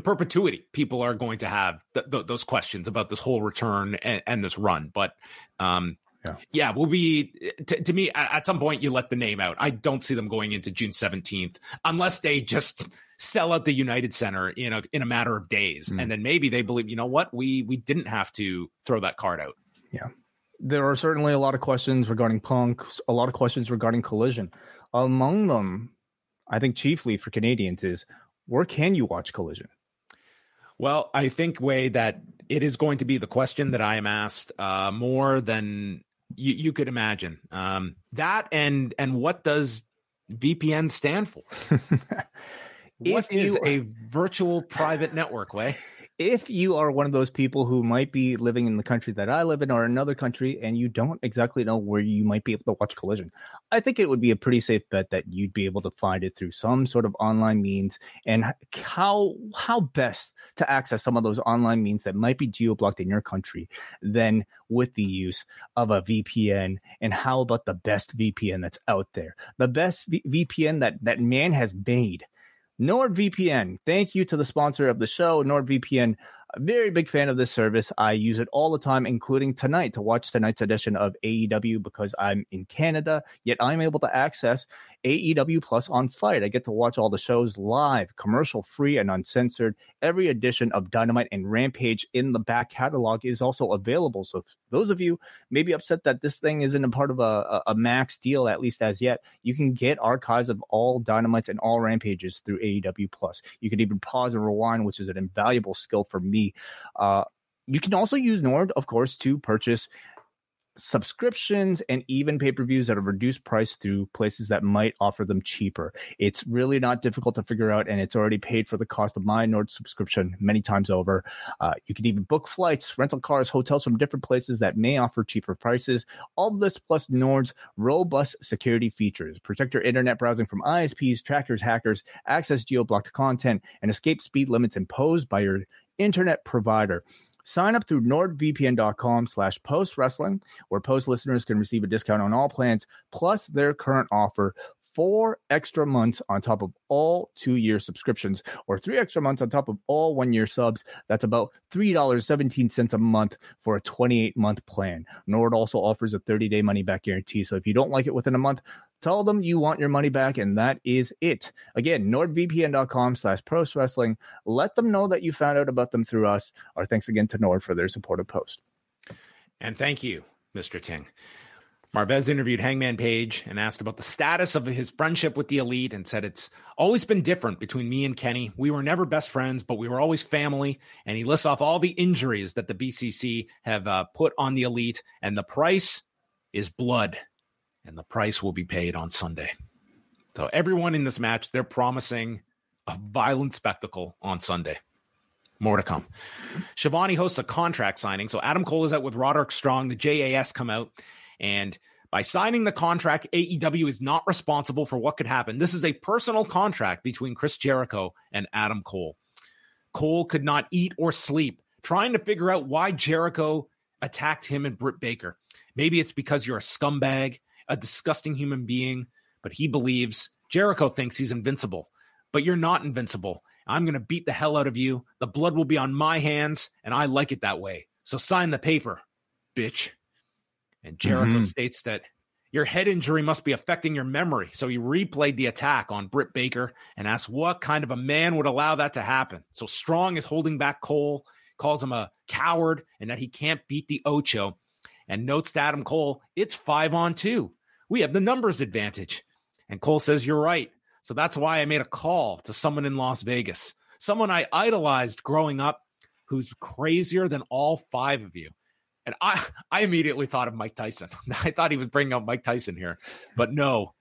perpetuity, people are going to have those questions about this whole return and this run. But we'll be, to me, at some point you let the name out. I don't see them going into June 17th unless they just sell out the United Center in a matter of days. And then maybe they believe, we didn't have to throw that card out. Yeah. There are certainly a lot of questions regarding Punk, a lot of questions regarding Collision. Among them, I think chiefly for Canadians, is where can you watch Collision? Well, I think, Wade, that it is going to be the question that I am asked more than you could imagine. That and what does VPN stand for? What is a virtual private network, Wade? If you are one of those people who might be living in the country that I live in or another country and you don't exactly know where you might be able to watch Collision, I think it would be a pretty safe bet that you'd be able to find it through some sort of online means, and how best to access some of those online means that might be geo-blocked in your country than with the use of a VPN. And how about the best VPN that's out there? The best VPN that man has made. NordVPN. Thank you to the sponsor of the show, NordVPN. A very big fan of this service. I use it all the time, including tonight to watch tonight's edition of AEW because I'm in Canada, yet I'm able to access AEW Plus on Fight. I get to watch all the shows live, commercial-free and uncensored. Every edition of Dynamite and Rampage in the back catalog is also available. So those of you maybe upset that this thing isn't a part of a max deal, at least as yet, you can get archives of all Dynamites and all Rampages through AEW Plus. You can even pause and rewind, which is an invaluable skill for me. You can also use Nord, of course, to purchase subscriptions and even pay-per-views at a reduced price through places that might offer them cheaper. It's really not difficult to figure out, and it's already paid for the cost of my Nord subscription many times over. You can even book flights, rental cars, hotels from different places that may offer cheaper prices. All this plus Nord's robust security features. Protect your internet browsing from ISPs, trackers, hackers, access geo-blocked content, and escape speed limits imposed by your internet provider. Sign up through NordVPN.com/postwrestling, where post listeners can receive a discount on all plans, plus their current offer, 4 extra months on top of all 2-year subscriptions, or 3 extra months on top of all 1-year subs. That's about $3.17 a month for a 28-month plan. Nord also offers a 30-day money-back guarantee, so if you don't like it within a month, tell them you want your money back, and that is it. Again, NordVPN.com/postwrestling. Let them know that you found out about them through us. Our thanks again to Nord for their support of Post. And thank you, Mr. Ting. Marvez interviewed Hangman Page and asked about the status of his friendship with the Elite and said, it's always been different between me and Kenny. We were never best friends, but we were always family. And he lists off all the injuries that the BCC have put on the Elite, and the price is blood, and the price will be paid on Sunday. So everyone in this match, they're promising a violent spectacle on Sunday. More to come. Shivani hosts a contract signing. So Adam Cole is out with Roderick Strong. The JAS come out. And by signing the contract, AEW is not responsible for what could happen. This is a personal contract between Chris Jericho and Adam Cole. Cole could not eat or sleep, trying to figure out why Jericho attacked him and Britt Baker. Maybe it's because you're a scumbag, a disgusting human being, but he believes, Jericho thinks he's invincible, but you're not invincible. I'm going to beat the hell out of you. The blood will be on my hands, and I like it that way. So sign the paper, bitch. And Jericho states that your head injury must be affecting your memory. So he replayed the attack on Britt Baker and asked what kind of a man would allow that to happen. So Strong is holding back Cole, calls him a coward and that he can't beat the Ocho, and notes to Adam Cole, it's 5-on-2. We have the numbers advantage. And Cole says, you're right. So that's why I made a call to someone in Las Vegas, someone I idolized growing up, who's crazier than all 5 of you. And I immediately thought of Mike Tyson. I thought he was bringing up Mike Tyson here. But no,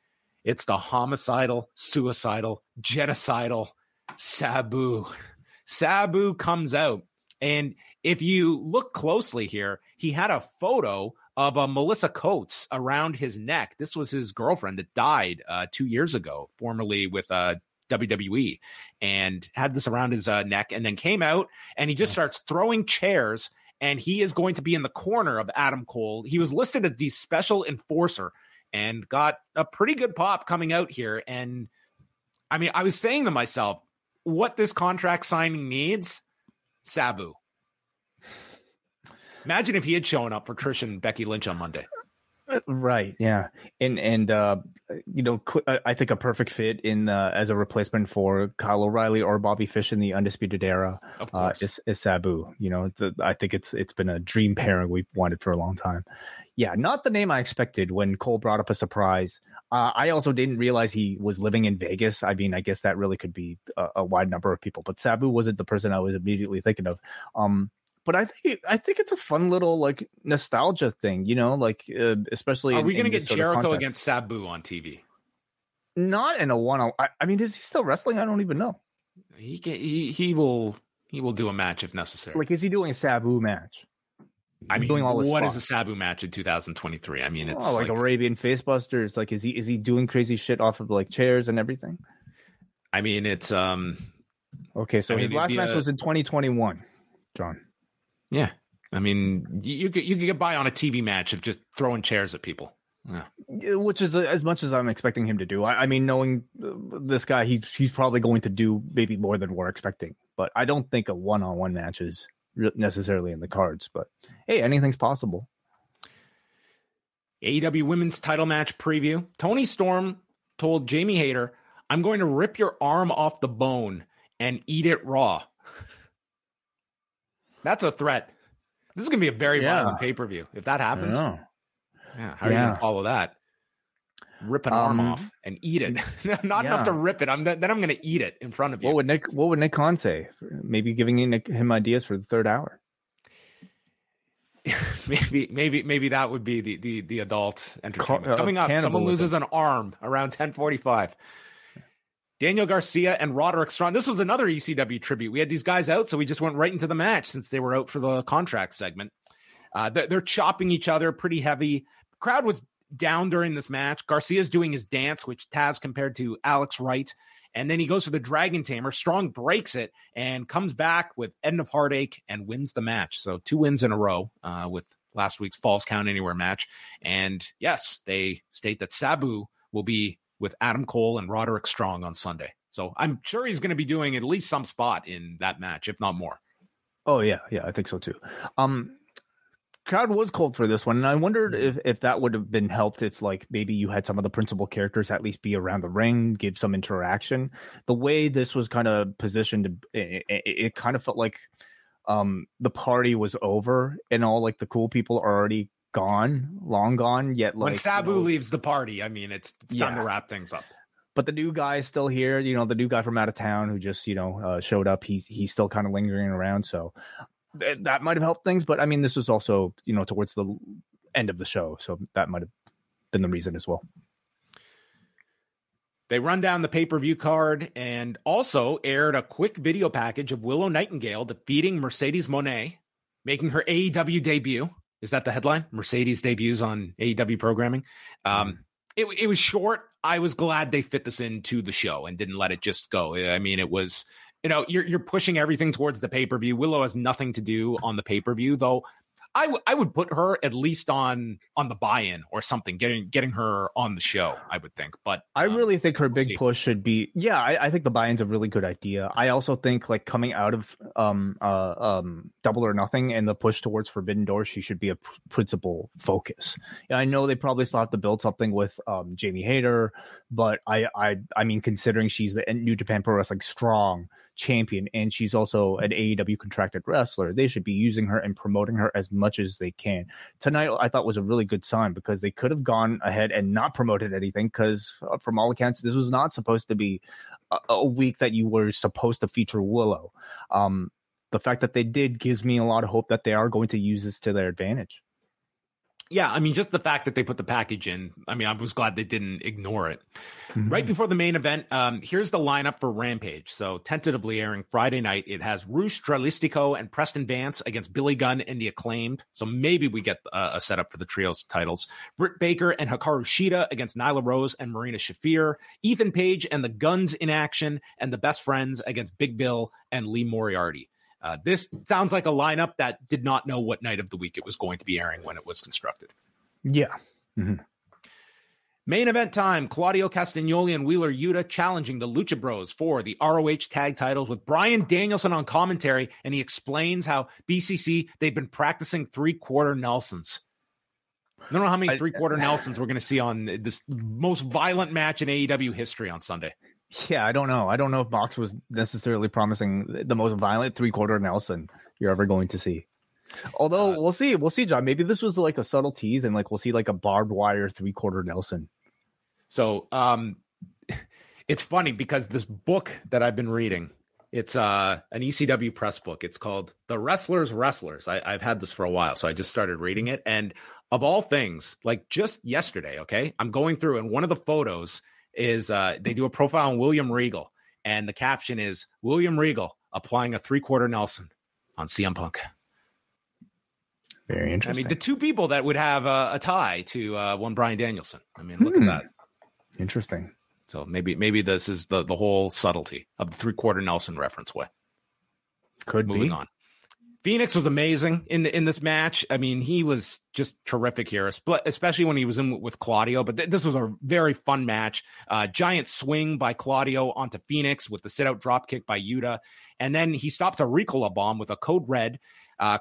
it's the homicidal, suicidal, genocidal Sabu. Sabu comes out. And if you look closely here, he had a photo of a Melissa Coates around his neck. This was his girlfriend that died 2 years ago, formerly with WWE, and had this around his neck, and then came out and he just starts throwing chairs. And he is going to be in the corner of Adam Cole. He was listed as the special enforcer and got a pretty good pop coming out here. And I mean, I was saying to myself, what this contract signing needs, Sabu. Imagine if he had shown up for Trish and Becky Lynch on Monday. Right. Yeah. And you know, I think a perfect fit in as a replacement for Kyle O'Reilly or Bobby Fish in the Undisputed Era is Sabu. You know, I think it's been a dream pairing we've wanted for a long time. yeah, not the name I expected when Cole brought up a surprise. I also didn't realize he was living in Vegas. I mean, I guess that really could be a wide number of people, but Sabu wasn't the person I was immediately thinking of. But I think it's a fun little like nostalgia thing, you know, like especially. Are we going to get Jericho against Sabu on TV? Not in a one-on. I mean, is he still wrestling? I don't even know. He will do a match if necessary. Like, is he doing a Sabu match? I mean, doing all this what spots. Is a Sabu match in 2023? I mean, it's like Arabian Facebusters. Like, is he doing crazy shit off of like chairs and everything? I mean, it's okay. So his last match was in 2021, John. Yeah, I mean, you could get by on a TV match of just throwing chairs at people. Yeah. Which is as much as I'm expecting him to do. I mean, knowing this guy, he's probably going to do maybe more than we're expecting. But I don't think a one-on-one match is necessarily in the cards. But hey, anything's possible. AEW Women's Title Match Preview. Toni Storm told Jamie Hayter, "I'm going to rip your arm off the bone and eat it raw." That's a threat. This is going to be a very violent pay-per-view if that happens. Yeah, how are you going to follow that? Rip an arm off and eat it. Not enough to rip it. Then I'm going to eat it in front of you. What would Nick Khan say? Maybe giving him ideas for the third hour. maybe that would be the adult entertainment. Coming up, someone loses an arm around 10:45. Daniel Garcia and Roderick Strong. This was another ECW tribute. We had these guys out, so we just went right into the match since they were out for the contract segment. They're chopping each other pretty heavy. Crowd was down during this match. Garcia's doing his dance, which Taz compared to Alex Wright. And then he goes for the Dragon Tamer. Strong breaks it and comes back with End of Heartache and wins the match. So 2 wins in a row with last week's Falls Count Anywhere match. And yes, they state that Sabu will be with Adam Cole and Roderick Strong on Sunday. So I'm sure he's going to be doing at least some spot in that match, if not more. Oh, yeah, I think so too. Crowd was cold for this one, and I wondered if that would have been helped if, like, maybe you had some of the principal characters at least be around the ring, give some interaction. The way this was kind of positioned, it kind of felt like the party was over and all, like, the cool people are already gone, long gone, yet, like... When Sabu leaves the party, I mean, it's time to wrap things up. But the new guy is still here, you know, the new guy from out of town who just, you know, showed up. He's still kind of lingering around, so... That might have helped things, but I mean, this was also, you know, towards the end of the show, so that might have been the reason as well. They run down the pay-per-view card and also aired a quick video package of Willow Nightingale defeating Mercedes Moné, making her AEW debut. Is that the headline? Mercedes debuts on AEW programming. It was short. I was glad they fit this into the show and didn't let it just go. I mean, it was... You know, you're pushing everything towards the pay-per-view. Willow has nothing to do on the pay-per-view, though. I would put her at least on the buy-in or something, getting her on the show, I would think. But I really think her big push should be, I think the buy-in's a really good idea. I also think, like, coming out of Double or Nothing and the push towards Forbidden Door, she should be a principal focus. And I know they probably still have to build something with Jamie Hayter, but I mean, considering she's the New Japan Pro Wrestling Strong champion and she's also an AEW contracted wrestler, they should be using her and promoting her as much as they can. Tonight I thought was a really good sign because they could have gone ahead and not promoted anything, because from all accounts this was not supposed to be a week that you were supposed to feature Willow. The fact that they did gives me a lot of hope that they are going to use this to their advantage. Yeah, I mean, just the fact that they put the package in, I mean, I was glad they didn't ignore it. Mm-hmm. Right before the main event, here's the lineup for Rampage. So tentatively airing Friday night, it has Rouge Tralistico and Preston Vance against Billy Gunn and The Acclaimed. So maybe we get a setup for the trio's titles. Britt Baker and Hikaru Shida against Nyla Rose and Marina Shafir. Ethan Page and the Guns in action, and the Best Friends against Big Bill and Lee Moriarty. This sounds like a lineup that did not know what night of the week it was going to be airing when it was constructed. Yeah. Mm-hmm. Main event time. Claudio Castagnoli and Wheeler Yuta challenging the Lucha Bros for the ROH tag titles with Bryan Danielson on commentary, and he explains how BCC, they've been practicing three-quarter Nelsons. I don't know how many three-quarter Nelsons we're going to see on this most violent match in AEW history on Sunday. Yeah, I don't know. I don't know if Box was necessarily promising the most violent three-quarter Nelson you're ever going to see. Although we'll see. We'll see, John. Maybe this was like a subtle tease and like we'll see like a barbed wire three-quarter Nelson. So it's funny because this book that I've been reading, it's an ECW press book. It's called The Wrestler's Wrestlers. I've had this for a while, so I just started reading it. And of all things, like just yesterday, okay, I'm going through and one of the photos is they do a profile on William Regal. And the caption is William Regal applying a three-quarter Nelson on CM Punk. Very interesting. I mean, the two people that would have a tie to one Bryan Danielson. I mean, look at that. Interesting. So maybe this is the whole subtlety of the three-quarter Nelson reference way. Could be. Moving on. Phoenix was amazing in this match. I mean, he was just terrific here, especially when he was in with Claudio. But this was a very fun match. Giant swing by Claudio onto Phoenix with the sit-out drop kick by Yuta. And then he stops a Ricola bomb with a code red.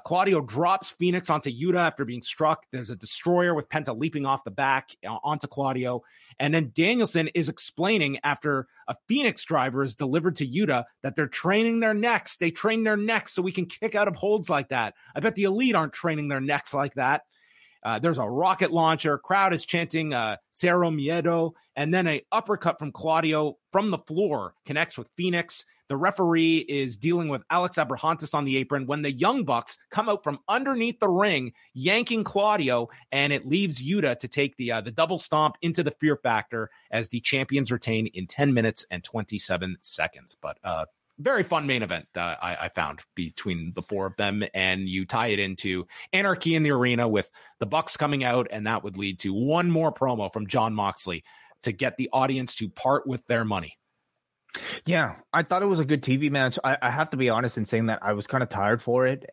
Claudio drops Phoenix onto Yuta after being struck. There's a destroyer with Penta leaping off the back onto Claudio. And then Danielson is explaining after a Phoenix driver is delivered to Yuta that they're training their necks. They train their necks so we can kick out of holds like that. I bet the Elite aren't training their necks like that. There's a rocket launcher. Crowd is chanting Cero Miedo. And then a uppercut from Claudio from the floor connects with Phoenix. The referee is dealing with Alex Abrahantis on the apron when the Young Bucks come out from underneath the ring, yanking Claudio, and it leaves Yuta to take the double stomp into the Fear Factor as the champions retain in 10 minutes and 27 seconds. But very fun main event I found between the four of them, and you tie it into Anarchy in the Arena with the Bucks coming out, and that would lead to one more promo from Jon Moxley to get the audience to part with their money. Yeah, I thought it was a good TV match. I have to be honest in saying that I was kind of tired for it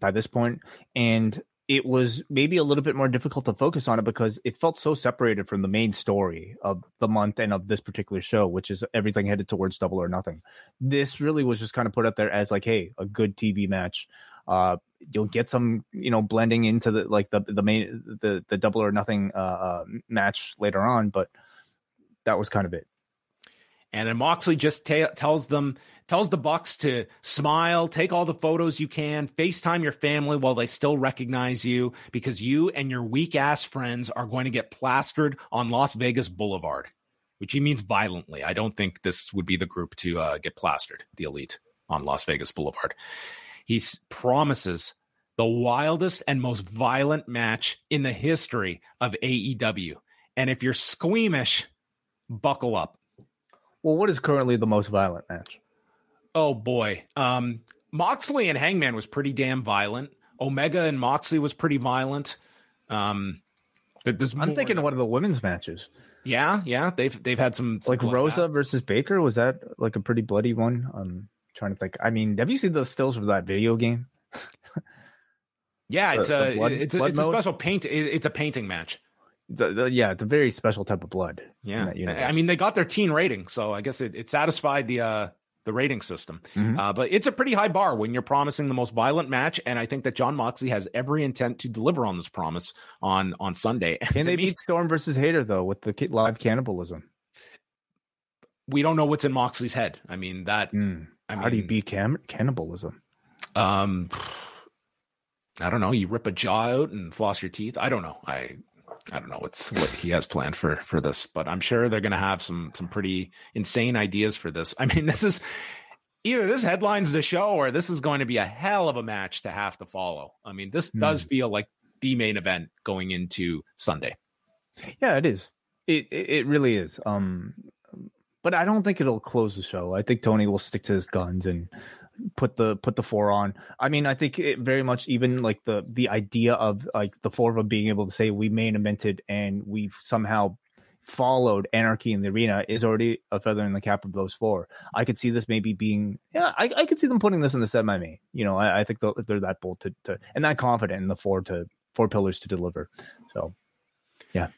by this point, and it was maybe a little bit more difficult to focus on it because it felt so separated from the main story of the month and of this particular show, which is everything headed towards Double or Nothing. This really was just kind of put out there as like, hey, a good TV match. You'll get some, blending into the like the main the Double or Nothing match later on, but that was kind of it. And then Moxley just tells the Bucks to smile, take all the photos you can, FaceTime your family while they still recognize you, because you and your weak-ass friends are going to get plastered on Las Vegas Boulevard, which he means violently. I don't think this would be the group to get plastered, the Elite, on Las Vegas Boulevard. He promises the wildest and most violent match in the history of AEW. And if you're squeamish, buckle up. Well, what is currently the most violent match? Oh, boy. Moxley and Hangman was pretty damn violent. Omega and Moxley was pretty violent. I'm thinking one of the women's matches. Yeah. They've had some... Like Rosa versus Baker? Was that like a pretty bloody one? I'm trying to think. I mean, have you seen those stills from that video game? Yeah, it's a special paint. It's a painting match. It's a very special type of blood. Yeah, I mean, they got their teen rating, so I guess it satisfied the rating system. Mm-hmm. But it's a pretty high bar when you're promising the most violent match, and I think that Jon Moxley has every intent to deliver on this promise on Sunday. Can they beat Storm versus Hater though with the live cannibalism? We don't know what's in Moxley's head. I mean that. How do you beat cannibalism? I don't know. You rip a jaw out and floss your teeth. I don't know. I don't know what he has planned for this, but I'm sure they're going to have some pretty insane ideas for this. I mean, this is either this headlines the show or this is going to be a hell of a match to have to follow. I mean, this does feel like the main event going into Sunday. Yeah, it is. It really is. But I don't think it'll close the show. I think Tony will stick to his guns and put the four on. I mean, I think it very much even like the idea of like the four of them being able to say we main evented and we've somehow followed Anarchy in the Arena is already a feather in the cap of those four. I could see this maybe being I could see them putting this in the semi-main. I think they're that bold to and that confident in the four pillars to deliver. So yeah.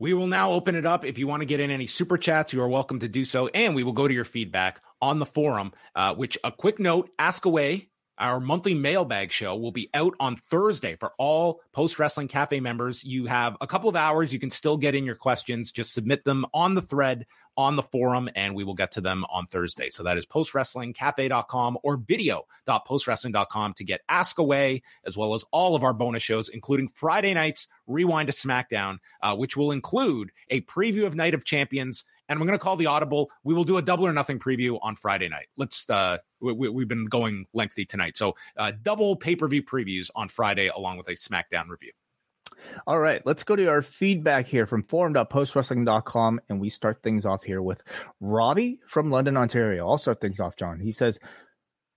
We will now open it up. If you want to get in any super chats, you are welcome to do so. And we will go to your feedback on the forum, which a quick note, ask away Our monthly mailbag show will be out on Thursday for all Post Wrestling Cafe members. You have a couple of hours. You can still get in your questions. Just submit them on the thread, on the forum, and we will get to them on Thursday. So that is postwrestlingcafe.com or video.postwrestling.com to get Ask Away, as well as all of our bonus shows, including Friday night's Rewind to SmackDown, which will include a preview of Night of Champions. And we're going to call the audible. We will do a Double or Nothing preview on Friday night. Let's we've been going lengthy tonight. So double pay-per-view previews on Friday, along with a SmackDown review. All right, let's go to our feedback here from forum.postwrestling.com. And we start things off here with Robbie from London, Ontario. I'll start things off, John. He says,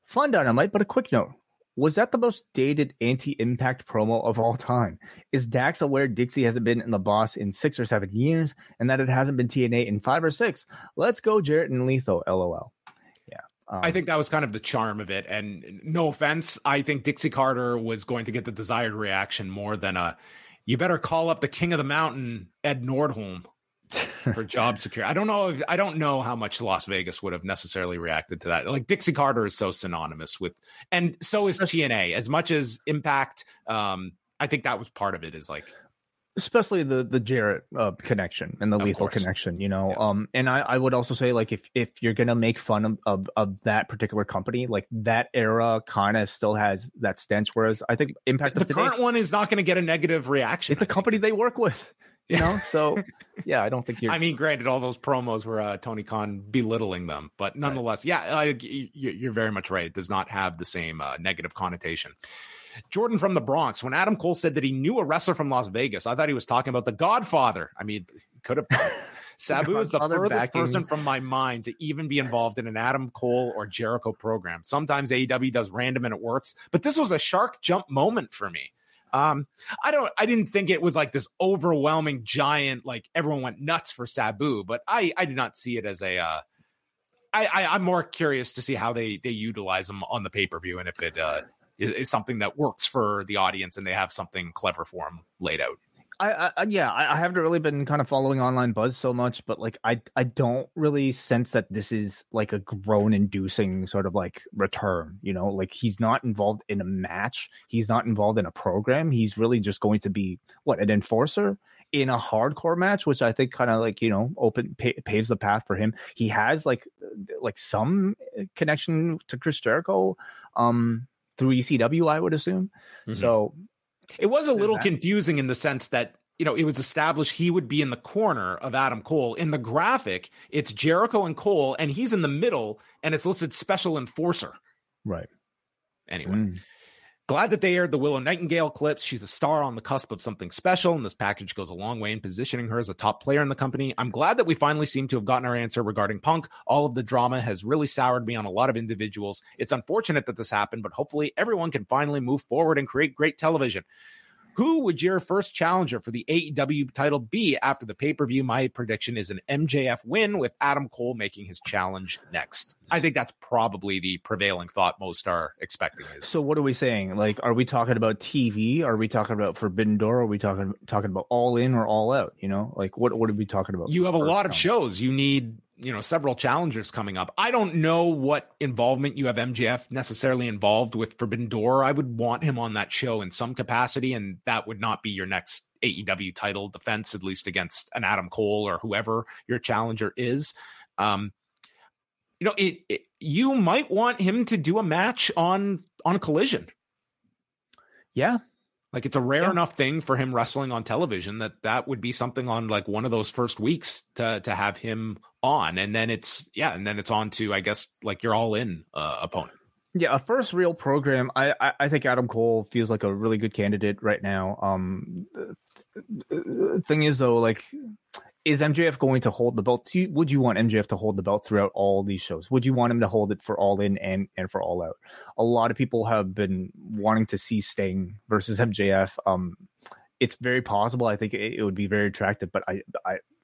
fun Dynamite, but a quick note. Was that the most dated anti-Impact promo of all time? Is Dax aware Dixie hasn't been in The Boss in 6 or 7 years and that it hasn't been TNA in 5 or 6? Let's go, Jarrett and Lethal, LOL. Yeah. I think that was kind of the charm of it. And no offense, I think Dixie Carter was going to get the desired reaction more than a, you better call up the King of the Mountain, Ed Nordholm, for job security. I don't know how much Las Vegas would have necessarily reacted to that. Like, Dixie Carter is so synonymous with, and so is TNA, as much as Impact. I think that was part of it, is like, especially the Jarrett connection and the Lethal connection, you know. Yes. And I would also say, like, if you're gonna make fun of that particular company, like, that era kind of still has that stench, whereas I think Impact, the current one, is not going to get a negative reaction. It's a company they work with, you know. So yeah, I don't think you're, I mean, granted, all those promos were Tony Khan belittling them, but nonetheless, right. Yeah, you're very much right. It does not have the same negative connotation. Jordan from the Bronx, when Adam Cole said that he knew a wrestler from Las Vegas, I thought he was talking about The Godfather. I mean, could have. Sabu is the furthest person from my mind to even be involved in an Adam Cole or Jericho program. Sometimes AEW does random and it works, but this was a shark jump moment for me. I didn't think it was like this overwhelming giant, like everyone went nuts for Sabu, but I did not see it as a, I'm more curious to see how they utilize him on the pay-per-view. And if it, is something that works for the audience and they have something clever for them laid out. I haven't really been kind of following online buzz so much, but like, I don't really sense that this is like a groan inducing sort of like return, you know, like he's not involved in a match. He's not involved in a program. He's really just going to be an enforcer in a hardcore match, which I think kind of like, you know, paves the path for him. He has like some connection to Chris Jericho, through ECW, I would assume. Mm-hmm. So it was a little confusing in the sense that, you know, it was established he would be in the corner of Adam Cole. In the graphic, it's Jericho and Cole, and he's in the middle, and it's listed special enforcer. Right. Anyway. Mm. Glad that they aired the Willow Nightingale clips. She's a star on the cusp of something special, and this package goes a long way in positioning her as a top player in the company. I'm glad that we finally seem to have gotten our answer regarding Punk. All of the drama has really soured me on a lot of individuals. It's unfortunate that this happened, but hopefully everyone can finally move forward and create great television. Who would your first challenger for the AEW title be after the pay-per-view? My prediction is an MJF win, with Adam Cole making his challenge next. I think that's probably the prevailing thought most are expecting. So what are we saying? Like, are we talking about TV? Are we talking about Forbidden Door? Are we talking about All In or All Out? You know, like what are we talking about? You have a lot of shows. You need, you know, several challengers coming up. I don't know what involvement you have MJF necessarily involved with Forbidden Door. I would want him on that show in some capacity, and that would not be your next AEW title defense, at least against an Adam Cole or whoever your challenger is. You know, you might want him to do a match on Collision. Yeah. Like, it's a rare enough thing for him wrestling on television that would be something on like one of those first weeks to have him on. And then it's on to, I guess, like your All In opponent. Yeah, a first real program. I think Adam Cole feels like a really good candidate right now. Thing is, though, like, is MJF going to hold the belt? Would you want MJF to hold the belt throughout all these shows? Would you want him to hold it for All In and for All Out? A lot of people have been wanting to see Sting versus MJF. It's very possible. I think it would be very attractive, but I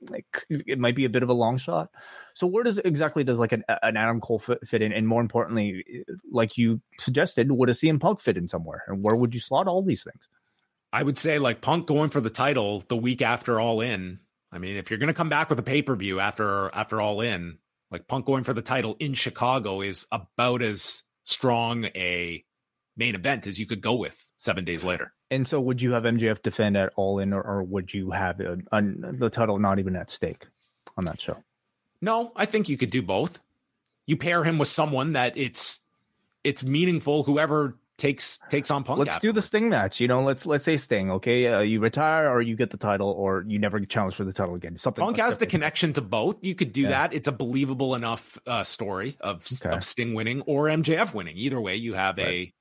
like it might be a bit of a long shot. So where does like an Adam Cole fit in? And more importantly, like you suggested, would a CM Punk fit in somewhere? And where would you slot all these things? I would say, like, Punk going for the title the week after All In. I mean, if you're going to come back with a pay-per-view after All In, like, Punk going for the title in Chicago is about as strong a main event is you could go with 7 days later. And so would you have MJF defend at All In, or would you have the title not even at stake on that show? No, I think you could do both. You pair him with someone that it's meaningful, whoever takes on Punk. Let's do the Sting match. You know, let's say Sting, okay? You retire or you get the title or you never challenge for the title again. Something Punk has the connection to both. You could do that. It's a believable enough story of Sting winning or MJF winning. Either way, you have a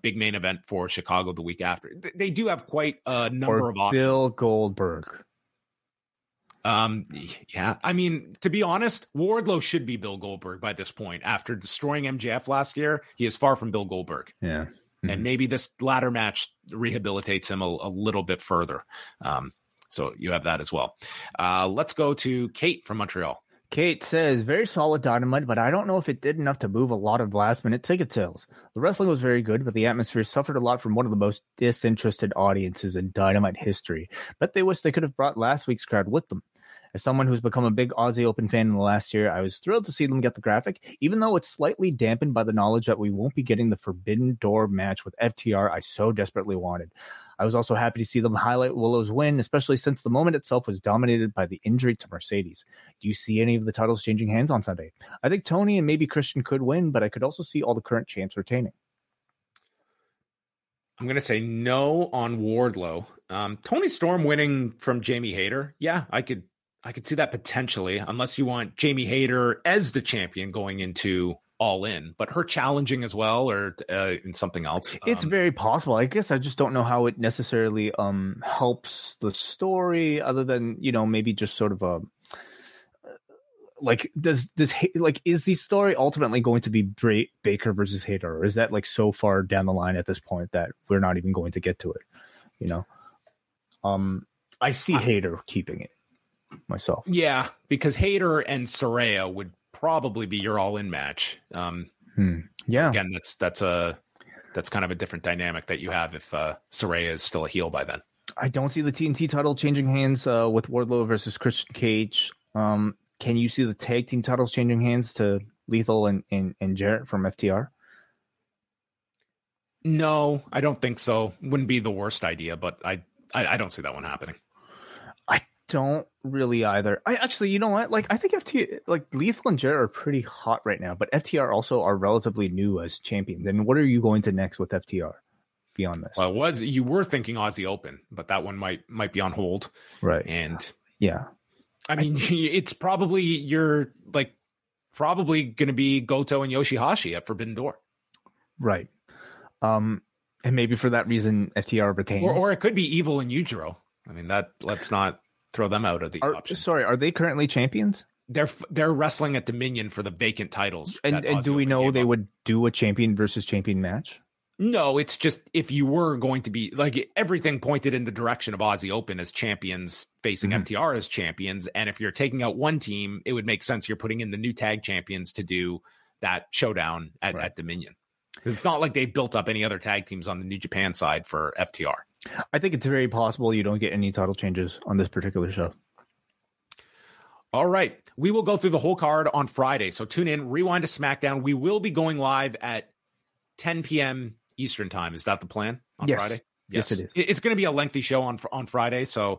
big main event for Chicago the week after. They do have quite a number of options. Bill Goldberg. Yeah, I mean, to be honest, Wardlow should be Bill Goldberg by this point. After destroying MJF last year, he is far from Bill Goldberg. Yeah. Mm-hmm. And maybe this latter match rehabilitates him a little bit further. So you have that as well. Let's go to Kate from Montreal. Kate says, very solid Dynamite, but I don't know if it did enough to move a lot of last-minute ticket sales. The wrestling was very good, but the atmosphere suffered a lot from one of the most disinterested audiences in Dynamite history. But they wish they could have brought last week's crowd with them. As someone who's become a big Aussie Open fan in the last year, I was thrilled to see them get the graphic, even though it's slightly dampened by the knowledge that we won't be getting the Forbidden Door match with FTR I so desperately wanted. I was also happy to see them highlight Willow's win, especially since the moment itself was dominated by the injury to Mercedes. Do you see any of the titles changing hands on Sunday? I think Tony and maybe Christian could win, but I could also see all the current champs retaining. I'm going to say no on Wardlow. Tony Storm winning from Jamie Hayter. Yeah, I could see that potentially, unless you want Jamie Hayter as the champion going into All In, but her challenging as well or in something else. It's very possible. I guess I just don't know how it necessarily helps the story other than, you know, maybe just sort of a like is the story ultimately going to be Baker versus Hayter, or is that like so far down the line at this point that we're not even going to get to it, you know? I see Hayter keeping it myself. Yeah, because Hayter and Saraya would probably be your All-In match. Yeah, again, that's kind of a different dynamic that you have if Saraya is still a heel by then. I don't see the TNT title changing hands with Wardlow versus Christian Cage. Can you see the tag team titles changing hands to Lethal and Jarrett from FTR? No, I don't think so. Wouldn't be the worst idea, but I don't see that one happening. Don't really either. I actually, you know what? Like, I think Lethal and Jarrett are pretty hot right now, but FTR also are relatively new as champions. And what are you going to next with FTR beyond this? Well, you were thinking Aussie Open, but that one might be on hold, right? And yeah, I mean, it's probably you're like probably going to be Goto and Yoshihashi at Forbidden Door, right? And maybe for that reason, FTR retains, or it could be Evil and Yujiro. I mean, let's not throw them out of the option. Sorry, are they currently champions? They're wrestling at Dominion for the vacant titles. And do we know they would do a champion versus champion match? No, it's just if you were going to be like everything pointed in the direction of Aussie Open as champions facing FTR as champions. And if you're taking out one team, it would make sense you're putting in the new tag champions to do that showdown at Dominion. Because it's not like they built up any other tag teams on the New Japan side for FTR. I think it's very possible you don't get any title changes on this particular show. All right. We will go through the whole card on Friday. So tune in, Rewind to SmackDown. We will be going live at 10 p.m. Eastern time. Is that the plan on Friday? Yes, it is. It's going to be a lengthy show on Friday. So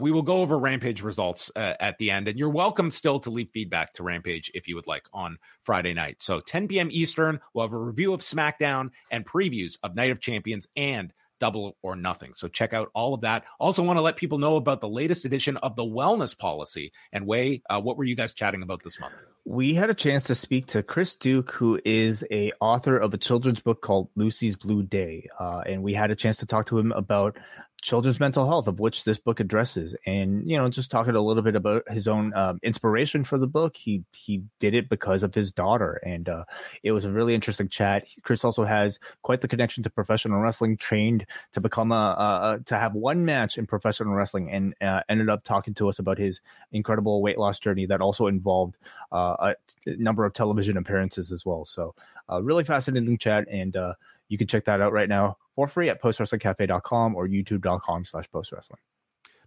we will go over Rampage results at the end. And you're welcome still to leave feedback to Rampage if you would like on Friday night. So 10 p.m. Eastern, we'll have a review of SmackDown and previews of Night of Champions and Double or Nothing. So check out all of that. Also want to let people know about the latest edition of the Wellness Policy. And Way, what were you guys chatting about this month? We had a chance to speak to Chris Duke, who is a author of a children's book called Lucy's Blue Day. And we had a chance to talk to him about children's mental health, of which this book addresses. And, you know, just talking a little bit about his own inspiration for the book. He did it because of his daughter. And it was a really interesting chat. Chris also has quite the connection to professional wrestling, trained to become to have one match in professional wrestling, and ended up talking to us about his incredible weight loss journey that also involved a number of television appearances as well. So really fascinating chat, and you can check that out right now for free at postwrestlingcafe.com or youtube.com/postwrestling.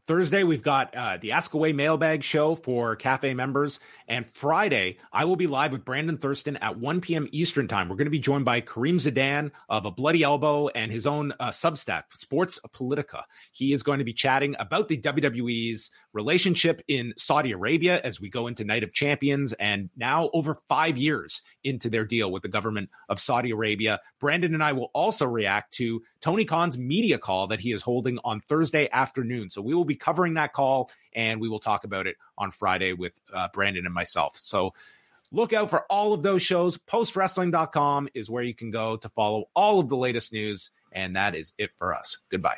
Thursday, we've got the Ask Away mailbag show for Cafe members. And Friday, I will be live with Brandon Thurston at 1 p.m. Eastern time. We're going to be joined by Kareem Zidane of A Bloody Elbow and his own Substack, Sports Politica. He is going to be chatting about the WWE's relationship in Saudi Arabia as we go into Night of Champions and now over 5 years into their deal with the government of Saudi Arabia. Brandon and I will also react to Tony Khan's media call that he is holding on Thursday afternoon. So we will be covering that call, and we will talk about it on Friday with Brandon and myself. So look out for all of those shows. Postwrestling.com is where you can go to follow all of the latest news, and that is it for us. Goodbye.